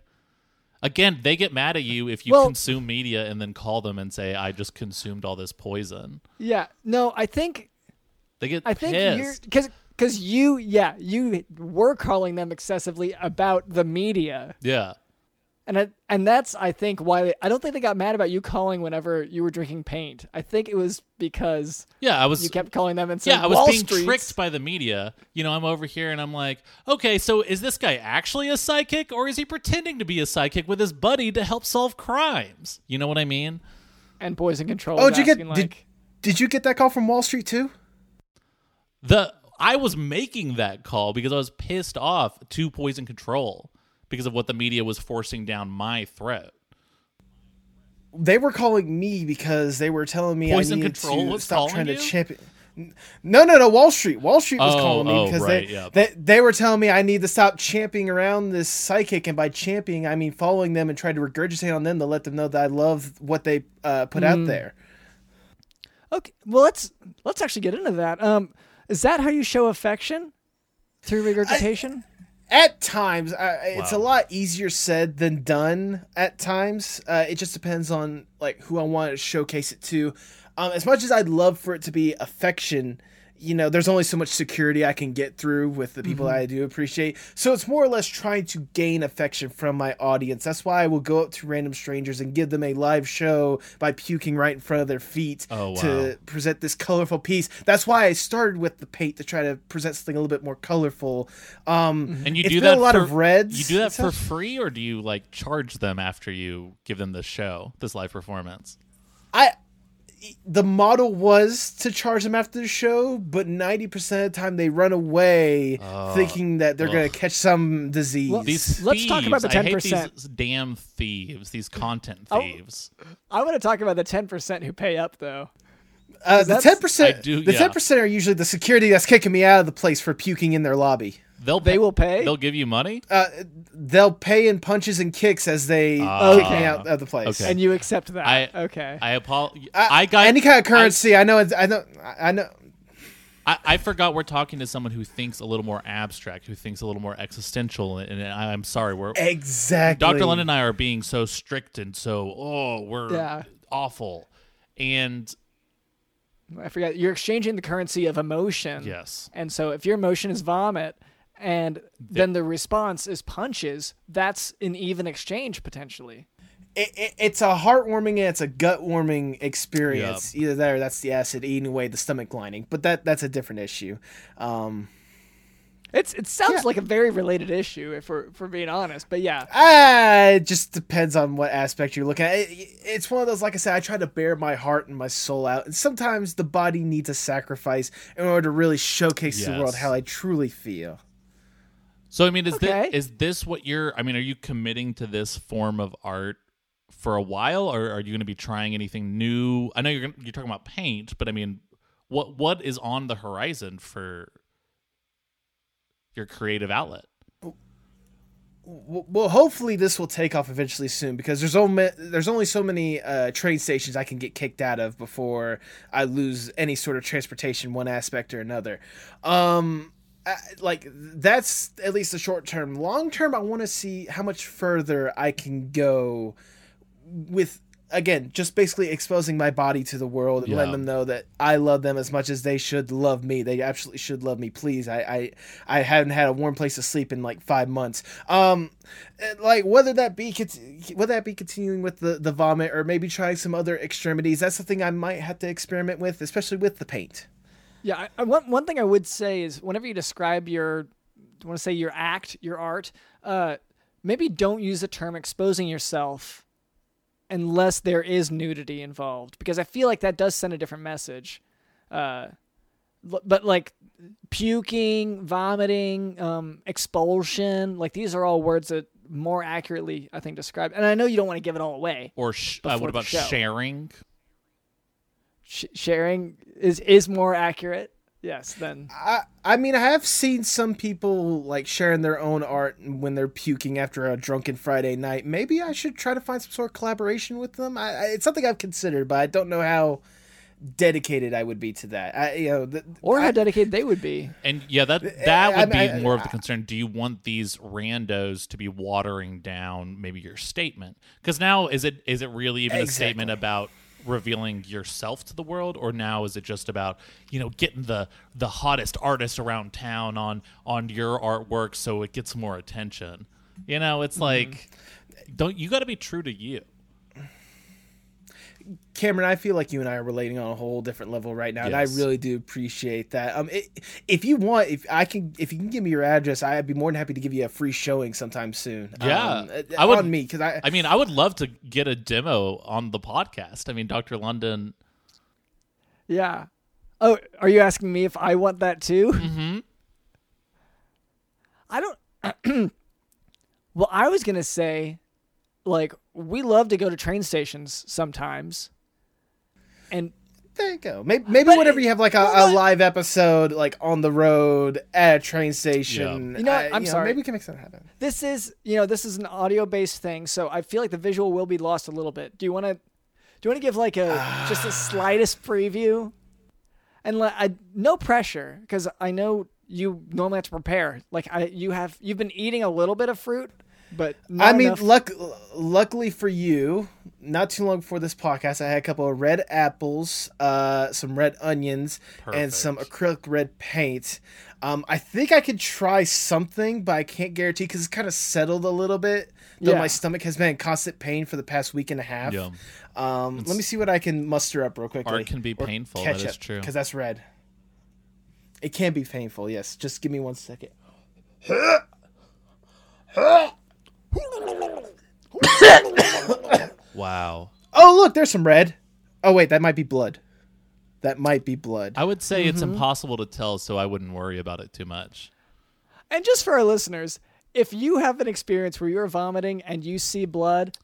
Again, they get mad at you if you consume media and then call them and say, I just consumed all this poison. Yeah. No, I think they get pissed. Because you were calling them excessively about the media. Yeah. And that's, I think, why I don't think they got mad about you calling whenever you were drinking paint. I think it was because you kept calling them and saying, yeah, I was being tricked by the media. You know, I'm over here and I'm like, okay, so is this guy actually a psychic, or is he pretending to be a psychic with his buddy to help solve crimes? You know what I mean? And poison control. Oh, did you get that call from Wall Street too? I was making that call because I was pissed off to poison control because of what the media was forcing down my throat. They were calling me because they were telling me poison I needed control to was stop trying you? To chip it. No. Wall Street was calling me because they were telling me I need to stop champing around this psychic, and by champing, I mean following them and trying to regurgitate on them to let them know that I love what they put out there. Okay, well, let's actually get into that. Is that how you show affection? Through regurgitation? At times. It's a lot easier said than done at times. It just depends on like who I want to showcase it to. As much as I'd love for it to be affection, you know, there's only so much security I can get through with the people that I do appreciate. So it's more or less trying to gain affection from my audience. That's why I will go up to random strangers and give them a live show by puking right in front of their feet to present this colorful piece. That's why I started with the paint, to try to present something a little bit more colorful. And you do that a lot of reds. You do that for free, or do you like charge them after you give them the show, this live performance? The model was to charge them after the show, but 90% of the time they run away thinking that they're going to catch some disease. Well, let's talk about the 10%. I hate these damn thieves, these content thieves. I want to talk about the 10% who pay up, though. The 10% are usually the security that's kicking me out of the place for puking in their lobby. They will pay? They'll give you money? They'll pay in punches and kicks as they kick me out of the place. Okay. And you accept that. I apologize. I got any kind of currency. I know. I forgot we're talking to someone who thinks a little more abstract, who thinks a little more existential, and I'm sorry. Dr. London and I are being so strict and so, we're awful. And I forgot. You're exchanging the currency of emotion. Yes. And so if your emotion is vomit, and then the response is punches, that's an even exchange potentially. It's a heartwarming and it's a gut-warming experience. Yep. Either that or that's the acid eating away the stomach lining. But that's a different issue. It sounds like a very related issue if we're being honest, but yeah. It just depends on what aspect you're looking at. It's one of those, like I said, I try to bear my heart and my soul out, and sometimes the body needs a sacrifice in order to really showcase the world how I truly feel. So, I mean, is this what are you committing to this form of art for a while, or are you going to be trying anything new? I know you're talking about paint, but I mean, what is on the horizon for your creative outlet? Well, hopefully this will take off eventually soon, because there's only so many train stations I can get kicked out of before I lose any sort of transportation, one aspect or another. Like that's at least the short term. Long term, I want to see how much further I can go with, again, just basically exposing my body to the world and letting them know that I love them as much as they should love me. They absolutely should love me. Please. I haven't had a warm place to sleep in like 5 months. Like whether that be continuing with the vomit or maybe trying some other extremities, that's the thing I might have to experiment with, especially with the paint. Yeah, one thing I would say is whenever you describe your act, your art, maybe don't use the term exposing yourself unless there is nudity involved, because I feel like that does send a different message. But like puking, vomiting, expulsion, like these are all words that more accurately, I think, describe. And I know you don't want to give it all away. Or what about sharing? Sharing is more accurate. yes, then I mean, I have seen some people like sharing their own art when they're puking after a drunken Friday night. Maybe I should try to find some sort of collaboration with them. It's something I've considered, but I don't know how dedicated I would be to that. How dedicated they would be. And yeah, that would be more of the concern. Do you want these randos to be watering down maybe your statement? Because now is it really even a statement about revealing yourself to the world, or now is it just about, you know, getting the hottest artist around town on your artwork so it gets more attention? You know, it's like, don't you got to be true to you. Cameron, I feel like you and I are relating on a whole different level right now, yes. And I really do appreciate that. If you can give me your address, I'd be more than happy to give you a free showing sometime soon. Yeah, I would love to get a demo on the podcast. I mean, Dr. London. Yeah. Oh, are you asking me if I want that too? Mm-hmm. I don't. Well, I was gonna say, like, we love to go to train stations sometimes. And there you go. Maybe whenever you have like a live episode, like on the road at a train station. Yeah. You know what? I'm sorry. Maybe we can make something happen. This is an audio based thing, so I feel like the visual will be lost a little bit. Do you want to give like just the slightest preview? And no pressure, because I know you normally have to prepare. Like you've been eating a little bit of fruit. But I mean, luckily for you, not too long before this podcast, I had a couple of red apples, some red onions, Perfect. And some acrylic red paint. I think I could try something, but I can't guarantee because it's kind of settled a little bit. Though yeah. My stomach has been in constant pain for the past week and a half. Yeah. Let me see what I can muster up real quickly. Art can be painful. Ketchup, that is true. Because that's red. It can be painful. Yes. Just give me 1 second. Wow. Oh, look, there's some red. Oh, wait, that might be blood. I would say it's impossible to tell, so I wouldn't worry about it too much. And just for our listeners, if you have an experience where you're vomiting and you see blood,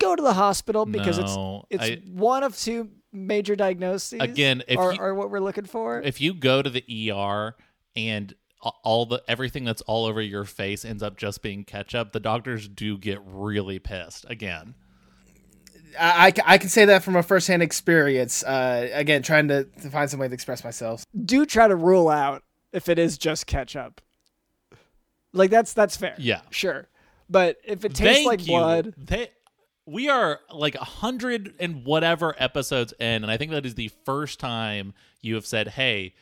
go to the hospital because it's one of two major diagnoses again, are what we're looking for. If you go to the ER and everything that's all over your face ends up just being ketchup, the doctors do get really pissed again. I can say that from a firsthand experience. Again, trying to find some way to express myself. Do try to rule out if it is just ketchup. Like that's fair. Yeah, sure. But if it tastes like blood, we are like 100 and whatever episodes in, and I think that is the first time you have said, "Hey,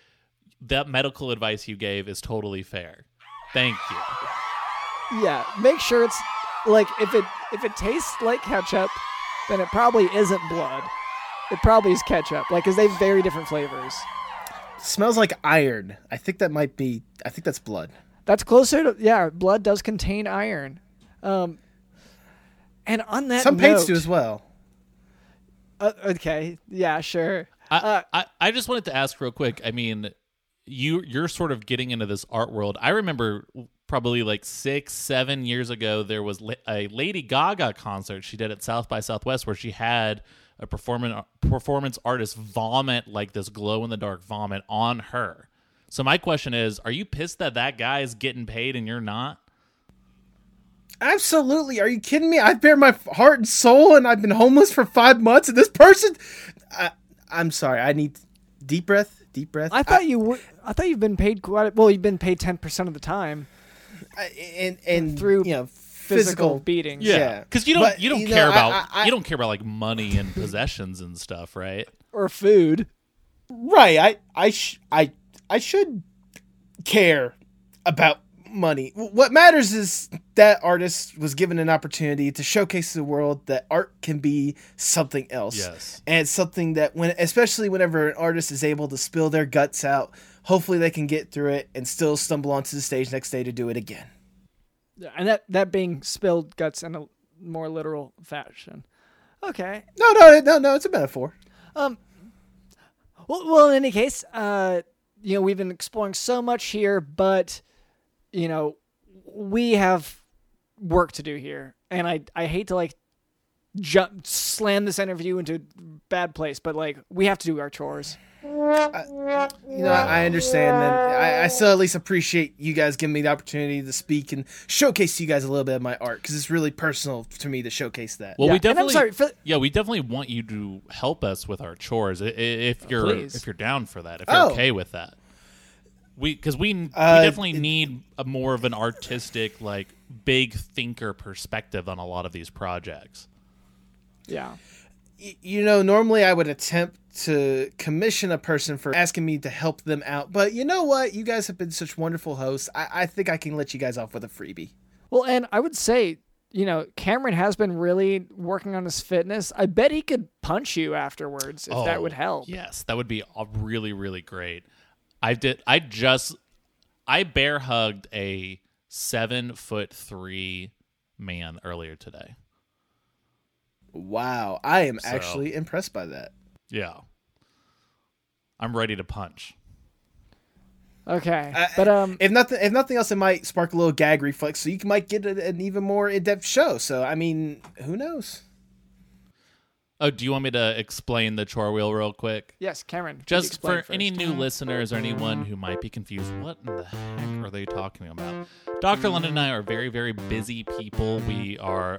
that medical advice you gave is totally fair." Thank you. Yeah, make sure it's like if it tastes like ketchup, then it probably isn't blood. It probably is ketchup, like, because they have very different flavors. It smells like iron. I think that's blood. That's closer to, yeah, blood does contain iron. And on that some note, paints do as well. Okay, yeah, sure. I just wanted to ask real quick. I mean, you're sort of getting into this art world. I remember probably like 6-7 years ago, there was a Lady Gaga concert she did at South by Southwest where she had a performance artist vomit, like this glow in the dark vomit on her. So my question is, are you pissed that guy is getting paid and you're not? Absolutely. Are you kidding me? I bare my heart and soul and I've been homeless for 5 months, and this person, I'm sorry. I need deep breath. I thought you've been paid you've been paid 10% of the time. And through, you know, physical beatings. Yeah. Because you don't care about like money and possessions and stuff, right? Or food. Right. I should care about money. What matters is that artist was given an opportunity to showcase to the world that art can be something else. Yes. And something that especially whenever an artist is able to spill their guts out, hopefully they can get through it and still stumble onto the stage next day to do it again. And that being spilled guts in a more literal fashion. Okay. No, it's a metaphor. Well, in any case, you know, we've been exploring so much here, but, you know, we have work to do here. And I hate to like slam this interview into a bad place, but like we have to do our chores. I understand that. I still at least appreciate you guys giving me the opportunity to speak and showcase you guys a little bit of my art, because it's really personal to me to showcase that. Well, yeah. We definitely want you to help us with our chores if you're down for that, if you're okay with that. Because we definitely need a more of an artistic, like, big thinker perspective on a lot of these projects. Yeah. You know, normally I would attempt to commission a person for asking me to help them out. But you know what? You guys have been such wonderful hosts. I think I can let you guys off with a freebie. Well, and I would say, you know, Cameron has been really working on his fitness. I bet he could punch you afterwards if that would help. Yes, that would be really, really great. I bear hugged a 7'3" man earlier today. Wow, I am actually impressed by that. Yeah, I'm ready to punch. Okay, but if nothing else, it might spark a little gag reflex, so you might get an even more in-depth show. So, I mean, who knows? Oh, do you want me to explain the chore wheel real quick? Yes, Cameron. Just for any new listeners or anyone who might be confused, what in the heck are they talking about? Dr. London and I are very, very busy people. We try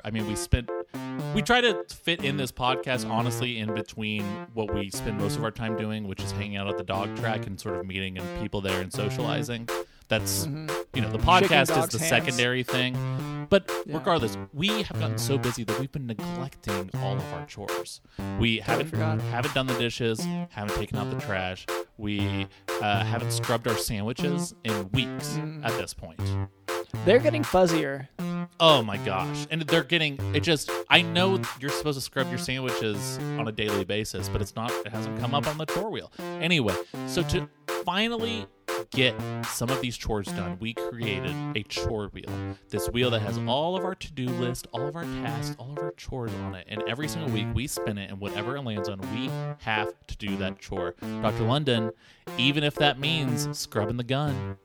to fit in this podcast, honestly, in between what we spend most of our time doing, which is hanging out at the dog track and sort of meeting and people there and socializing. That's, the podcast is the secondary thing. But regardless, we have gotten so busy that we've been neglecting all of our chores. We haven't done the dishes, haven't taken out the trash. We haven't scrubbed our sandwiches in weeks at this point. They're getting fuzzier. Oh my gosh. And they're getting, I know you're supposed to scrub your sandwiches on a daily basis, but it hasn't come up on the chore wheel. Anyway, so to finally get some of these chores done, we created a chore wheel. This wheel that has all of our to-do list, all of our tasks, all of our chores on it. And every single week we spin it, and whatever it lands on, we have to do that chore. Dr. London, even if that means scrubbing the gun.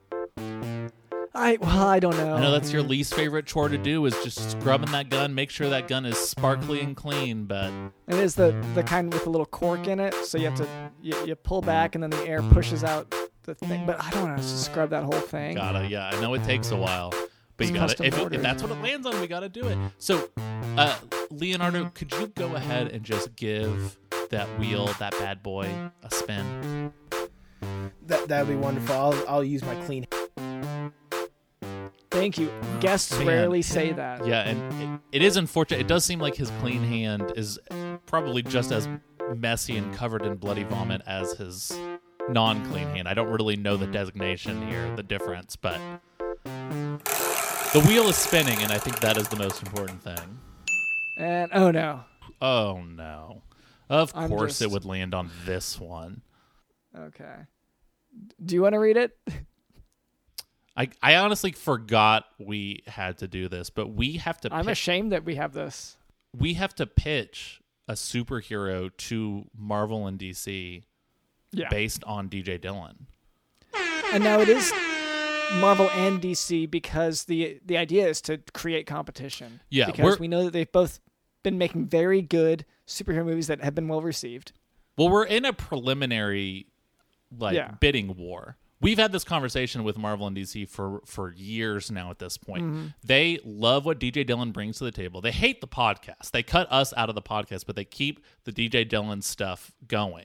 I don't know. I know that's your least favorite chore to do, is just scrubbing that gun, make sure that gun is sparkly and clean, but... It is the kind with a little cork in it, so you have to... You pull back, and then the air pushes out the thing, but I don't know, just scrub that whole thing. Gotta, yeah. I know it takes a while, but you gotta... If that's what it lands on, we gotta do it. So, Leonardo, could you go ahead and just give that wheel, that bad boy, a spin? That'd be wonderful. I'll use my clean... Thank you. Guests rarely say that. Yeah, and it is unfortunate. It does seem like his clean hand is probably just as messy and covered in bloody vomit as his non-clean hand. I don't really know the designation here, the difference, but the wheel is spinning, and I think that is the most important thing. And oh no. Of course, it would land on this one. Okay. Do you want to read it? I honestly forgot we had to do this, but we have to... I'm ashamed that we have this. We have to pitch a superhero to Marvel and DC based on DJ Dylan. And now it is Marvel and DC because the idea is to create competition. Yeah, because we know that they've both been making very good superhero movies that have been well-received. Well, we're in a preliminary bidding war. We've had this conversation with Marvel and DC for years now at this point. Mm-hmm. They love what DJ Dylan brings to the table. They hate the podcast. They cut us out of the podcast, but they keep the DJ Dylan stuff going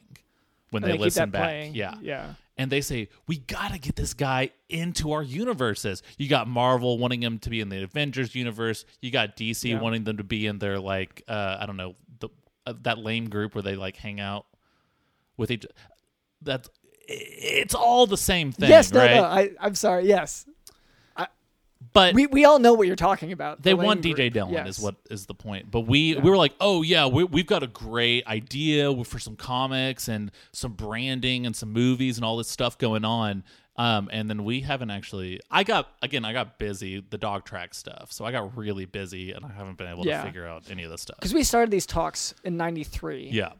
when they listen back. Playing. Yeah. And they say, we got to get this guy into our universes. You got Marvel wanting him to be in the Avengers universe. You got DC wanting them to be in their, like, I don't know, that lame group where they, like, hang out with each other. It's all the same thing, yes, right? Yes, no, I'm sorry, yes. But we all know what you're talking about. They want DJ Dylan is the point. But we were like, oh, yeah, we've got a great idea for some comics and some branding and some movies and all this stuff going on. And then we haven't actually... I got busy, the dog track stuff. So I got really busy, and I haven't been able to figure out any of this stuff. Because we started these talks in 93. Yeah.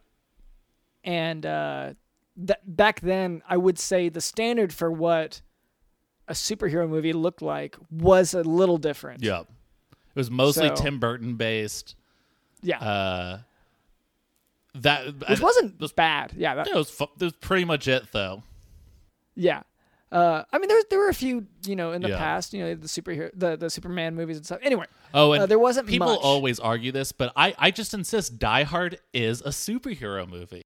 And... back then, I would say the standard for what a superhero movie looked like was a little different. Yeah. It was mostly Tim Burton based. Yeah. Which wasn't bad. Yeah, that was pretty much it, though. Yeah. I mean, there were a few, in the past, the superhero, the Superman movies and stuff. Anyway, there wasn't people much. People always argue this, but I just insist Die Hard is a superhero movie.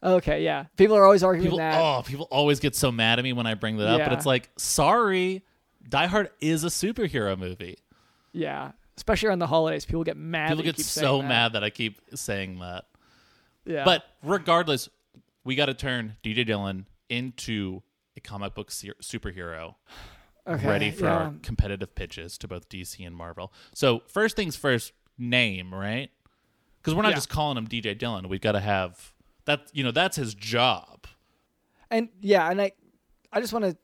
Okay, yeah. People are always arguing that. Oh, people always get so mad at me when I bring that up, but it's like, sorry, Die Hard is a superhero movie. Yeah, especially around the holidays. People get mad. People get so mad that I keep saying that. Yeah. But regardless, we got to turn DJ Dylan into a comic book superhero, ready for our competitive pitches to both DC and Marvel. So first things first, name, right? Because we're not just calling him DJ Dylan. We've got to have... That that's his job, and I just want to.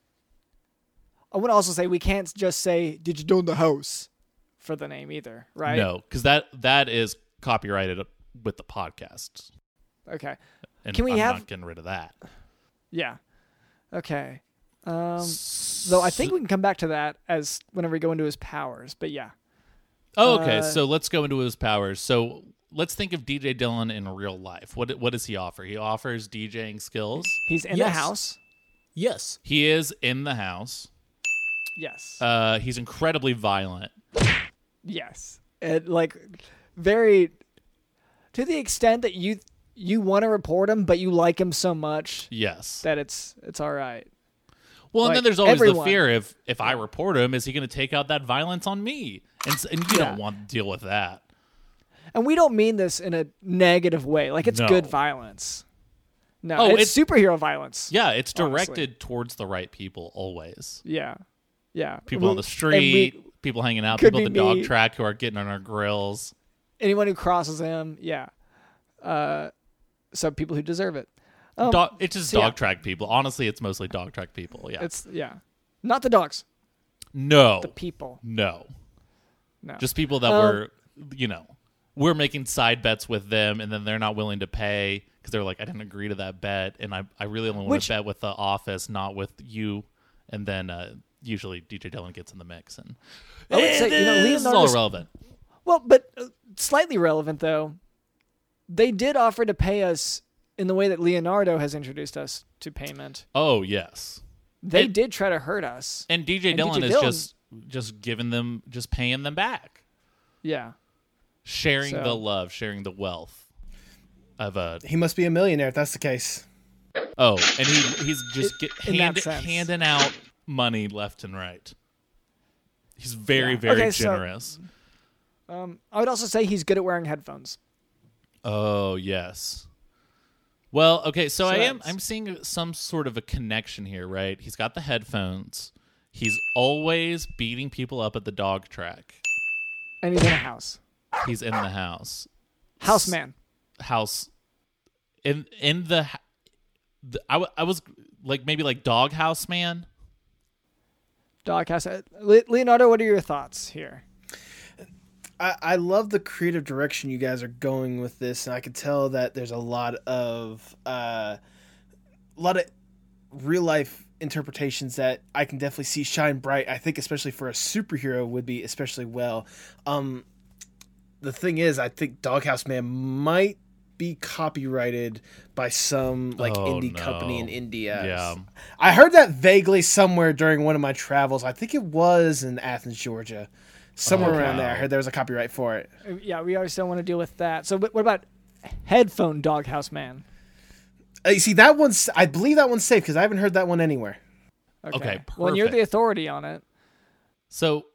I want to also say we can't just say "Did you do the house" for the name either, right? No, because that is copyrighted with the podcast. Okay, and I'm not getting rid of that. Yeah. Okay. Though I think we can come back to that as whenever we go into his powers, but yeah. Oh, okay. So let's go into his powers. So. Let's think of DJ Dylan in real life. What does he offer? He offers DJing skills. He's in the house. Yes. He is in the house. Yes. He's incredibly violent. Yes. And very... To the extent that you want to report him, but you like him so much... Yes. ...that it's all right. Well, and then there's always the fear if I report him, is he going to take out that violence on me? And you don't want to deal with that. And we don't mean this in a negative way. It's good violence. No, it's superhero violence. Yeah, it's directed towards the right people always. Yeah, yeah. People on the street, people hanging out, people at the dog track who are getting on our grills. Anyone who crosses him, yeah. So people who deserve it. It's just dog track people. Honestly, it's mostly dog track people, yeah. Not the dogs. No. The people. No. Just people that were. We're making side bets with them, and then they're not willing to pay because they're like, I didn't agree to that bet, and I really only want to bet with the office, not with you. And then usually DJ Dylan gets in the mix. And I would say, this is all relevant. Well, but slightly relevant, though. They did offer to pay us in the way that Leonardo has introduced us to payment. Oh, yes. They did try to hurt us. And DJ Dylan is just giving them, just paying them back. Yeah. Sharing the love, sharing the wealth of a. He must be a millionaire if that's the case. Oh, and he's just handing out money left and right. He's very generous. So, I would also say he's good at wearing headphones. Oh yes. Well, okay, so I'm seeing some sort of a connection here, right? He's got the headphones. He's always beating people up at the dog track. And he's in a house. He's in the house. Houseman. House. In the... I was maybe Doghouse Man. Doghouse. Leonardo, what are your thoughts here? I love the creative direction you guys are going with this, and I could tell that there's a lot of real life interpretations that I can definitely see shine bright. I think especially for a superhero would be especially well. The thing is, I think Doghouse Man might be copyrighted by some indie company in India. Yeah. I heard that vaguely somewhere during one of my travels. I think it was in Athens, Georgia. Somewhere around there. I heard there was a copyright for it. Yeah, we always don't want to deal with that. So what about Headphone Doghouse Man? You see, that one's... I believe that one's safe because I haven't heard that one anywhere. Okay, perfect. Well, you're the authority on it. So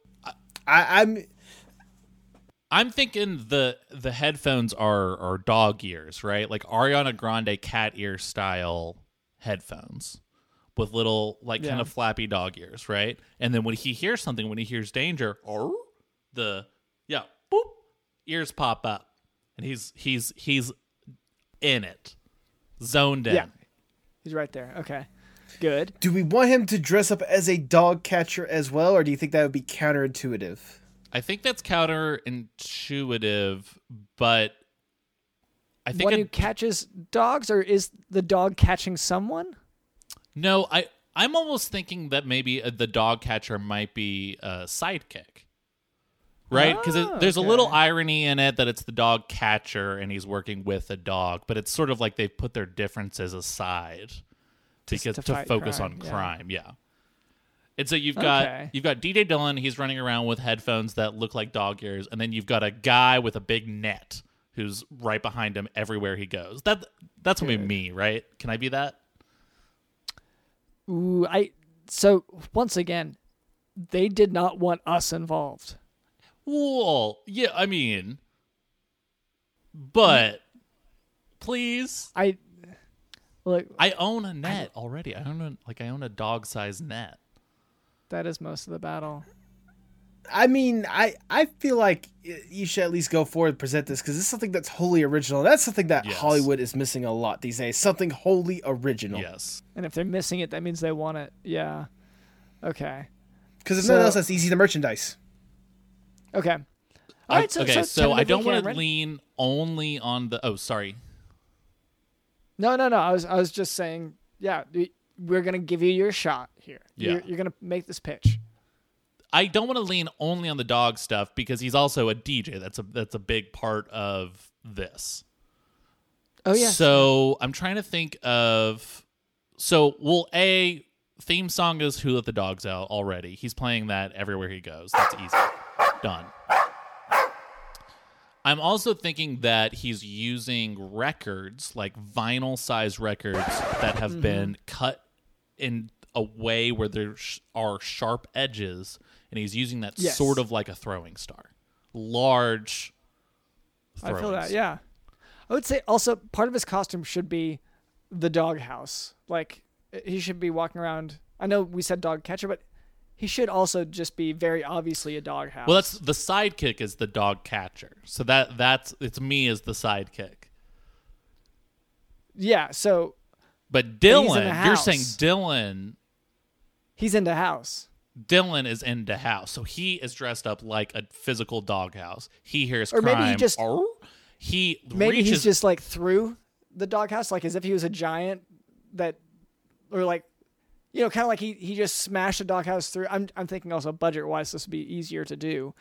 I'm thinking the headphones are dog ears, right? Like Ariana Grande cat ear style headphones with little kind of flappy dog ears, right? And then when he hears something, when he hears danger, boop, ears pop up, and he's in it, zoned in. Yeah, he's right there. Okay, good. Do we want him to dress up as a dog catcher as well, or do you think that would be counterintuitive? I think that's counterintuitive, but I think... One who catches dogs, or is the dog catching someone? No, I'm almost thinking that maybe the dog catcher might be a sidekick. right? Because there's a little irony in it that it's the dog catcher and he's working with a dog, but it's sort of like they've put their differences aside to focus on crime. Yeah. And so you've got DJ Dylan. He's running around with headphones that look like dog ears, and then you've got a guy with a big net who's right behind him everywhere he goes. That's gonna be me, right? Can I be that? Ooh, so once again, they did not want us involved. Well, yeah, I mean, but please, I own a net already. I own a dog-sized net. That is most of the battle. I mean, I feel like you should at least go forward and present this, because it's something that's wholly original. That's something that Hollywood is missing a lot these days. Something wholly original. Yes. And if they're missing it, that means they want it. Yeah. Okay. Because if nothing else, that's easy to merchandise. Okay. All right. So I don't want to lean only on the. Oh, sorry. No. I was just saying. Yeah. We're going to give you your shot here. Yeah. You're going to make this pitch. I don't want to lean only on the dog stuff because he's also a DJ. That's a big part of this. Oh, yeah. So I'm trying to think of... So, theme song is Who Let the Dogs Out already. He's playing that everywhere he goes. That's easy. Done. I'm also thinking that he's using records, like vinyl-sized records that have been cut in a way where there are sharp edges, and he's using that sort of like a throwing star. Large throwing star. I feel that, yeah. I would say also part of his costume should be the doghouse. Like, he should be walking around. I know we said dog catcher, but he should also just be very obviously a doghouse. Well, that's the sidekick is the dog catcher. So that's me as the sidekick. Yeah, so... But Dylan, you're saying Dylan... He's into house. Dylan is into house. So he is dressed up like a physical doghouse. He hears crime. Or maybe he just... he's just like through the doghouse, like as if he was a giant that... Or like, you know, kind of like he just smashed a doghouse through. I'm thinking also budget-wise this would be easier to do.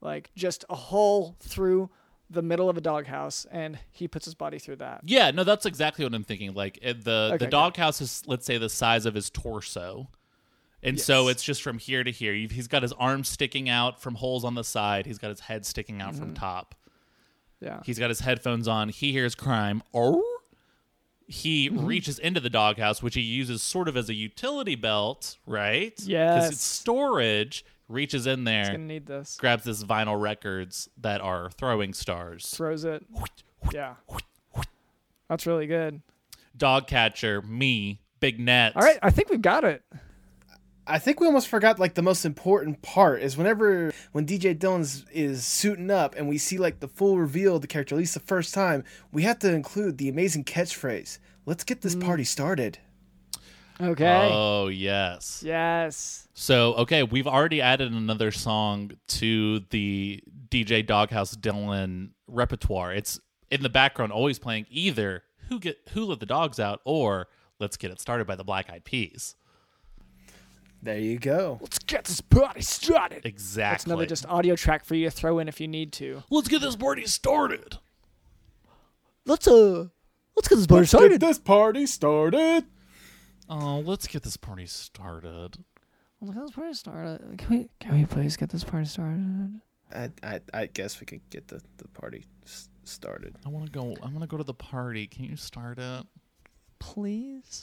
Like just a hole through... the middle of a doghouse, and he puts his body through that. Yeah, no, that's exactly what I'm thinking. Like the doghouse is, let's say, the size of his torso, and so it's just from here to here. He's got his arms sticking out from holes on the side. He's got his head sticking out from top. Yeah, he's got his headphones on. He hears crime. Oh, he reaches into the doghouse, which he uses sort of as a utility belt, right? Yeah, because it's storage. Reaches in there, he's gonna need this. Grabs this vinyl records that are throwing stars. Throws it. Yeah. That's really good. Dog catcher, me, big net. All right, I think we've got it. I think we almost forgot, like, the most important part is when DJ Dylan is suiting up and we see, like, the full reveal of the character, at least the first time, we have to include the amazing catchphrase, "Let's get this party started." Okay. Oh, yes. Yes. So, okay, we've already added another song to the DJ Doghouse Dylan repertoire. It's in the background always playing either Who Let the Dogs Out or Let's Get It Started by the Black Eyed Peas. There you go. Let's get this party started. Exactly. That's another just audio track for you to throw in if you need to. Let's get this party started. Let's get this party started. Let's get this party started. Oh, let's get this party started. Let's get this party started. Can we please get this party started? I guess we could get the party started. I want to go to the party. Can you start it? Please.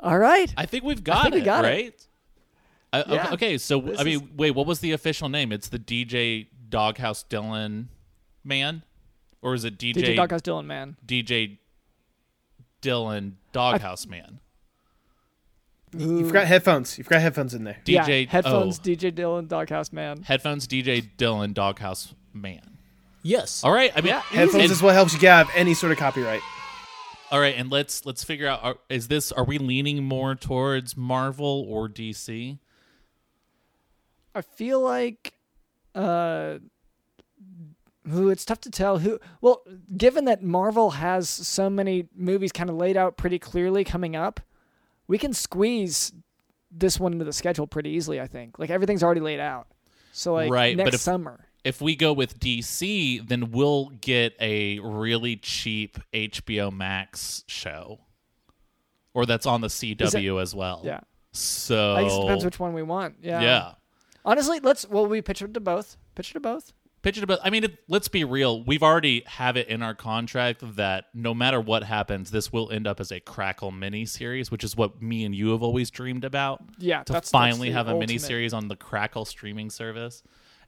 All right. I think we've got it, right? Okay, so, I mean, wait, what was the official name? It's the DJ Doghouse Dylan Man? Or is it DJ Doghouse Dylan Man. DJ Dylan Doghouse Man. You forgot headphones. You forgot headphones in there. DJ headphones. DJ Dylan Doghouse Man. Headphones. DJ Dylan Doghouse Man. Yes. All right. I mean, headphones is what helps you get out of any sort of copyright. All right, and let's figure out. Are we leaning more towards Marvel or DC? I feel like, it's tough to tell who. Well, given that Marvel has so many movies kind of laid out pretty clearly coming up, we can squeeze this one into the schedule pretty easily, I think. Like, everything's already laid out. So like next summer. If we go with DC, then we'll get a really cheap HBO Max show. Or that's on the CW as well. Yeah. So I guess it depends which one we want. Yeah. Yeah. Honestly, we pitch it to both. I mean, let's be real. We've already have it in our contract that no matter what happens, this will end up as a Crackle miniseries, which is what me and you have always dreamed about. Yeah. To finally have a miniseries on the Crackle streaming service.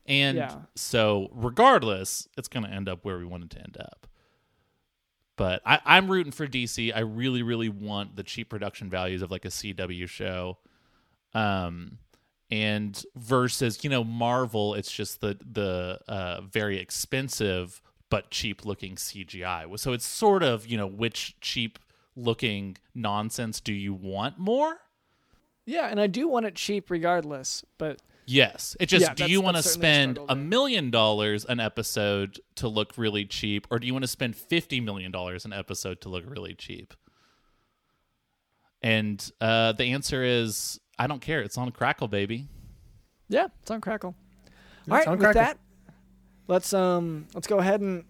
And so regardless, it's going to end up where we want it to end up. But I'm rooting for DC. I really, really want the cheap production values of like a CW show. And versus, you know, Marvel, it's just the very expensive but cheap looking CGI. So it's sort of, you know, which cheap looking nonsense do you want more? Yeah, and I do want it cheap regardless, but... Yes. It's just, do you want to spend $1 million an episode to look really cheap, or do you want to spend $50 million an episode to look really cheap? And the answer is, I don't care. It's on Crackle, baby. Yeah, it's on Crackle. All right, with that, let's go ahead and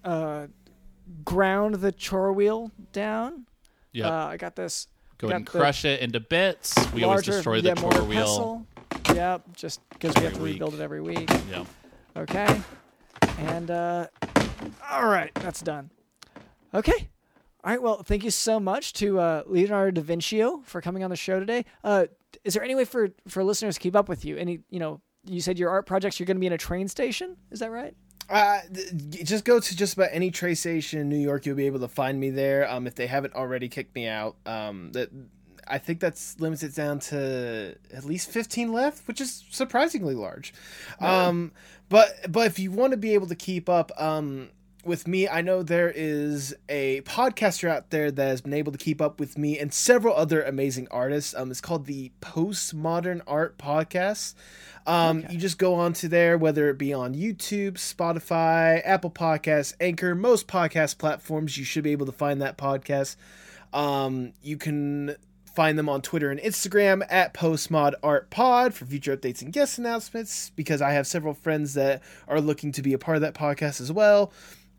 ground the chore wheel down. Yeah. I got this. Go ahead and crush it into bits. We always destroy the chore wheel. Yeah, just because we have to rebuild it every week. Yeah. Okay. And, all right, that's done. Okay. All right, well, thank you so much to Leonardo da Vinci for coming on the show today. Is there any way for listeners to keep up with you? Any, you know, you said your art projects, you're going to be in a train station. Is that right? Just go to just about any train station in New York. You'll be able to find me there. If they haven't already kicked me out, I think that's limits it down to at least 15 left, which is surprisingly large. Yeah. But if you want to be able to keep up with me, I know there is a podcaster out there that has been able to keep up with me and several other amazing artists. It's called the Postmodern Art Podcast. You just go on to there, whether it be on YouTube, Spotify, Apple Podcasts, Anchor, most podcast platforms, you should be able to find that podcast. You can... Find them on Twitter and Instagram at PostmodArtPod for future updates and guest announcements, because I have several friends that are looking to be a part of that podcast as well.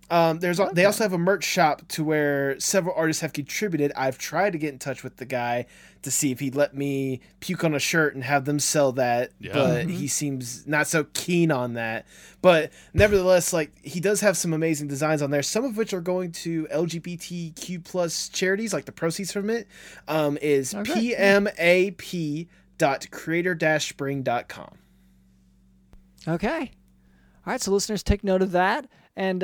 They also have a merch shop to where several artists have contributed. I've tried to get in touch with the guy to see if he'd let me puke on a shirt and have them sell that, but he seems not so keen on that. But nevertheless, like, he does have some amazing designs on there, some of which are going to LGBTQ plus charities. Like the proceeds from it is pmap.creator-spring.com. Okay. All right, so listeners, take note of that, and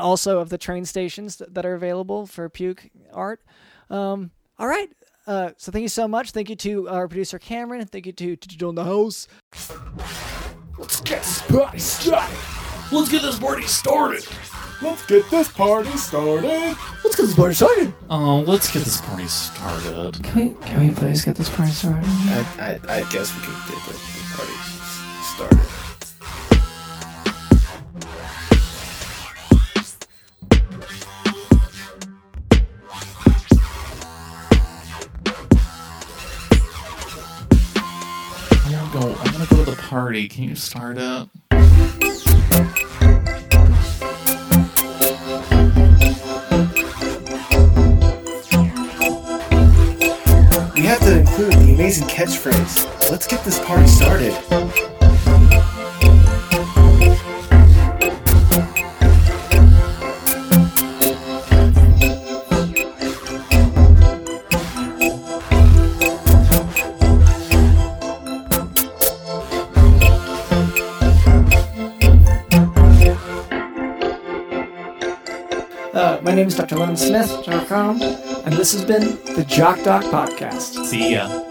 also of the train stations that are available for puke art. All right, so thank you so much. Thank you to our producer Cameron. Thank you to DJ Doghouse. Let's get this party started. Oh, let's get this party started. Can we please get this party started? I guess we can get the party started. I'm gonna go to the party. Can you start it? We have to include the amazing catchphrase. Let's get this party started. My name is Dr. Len Smith, Jock Crom, and this has been the Jock Doc Podcast. See ya.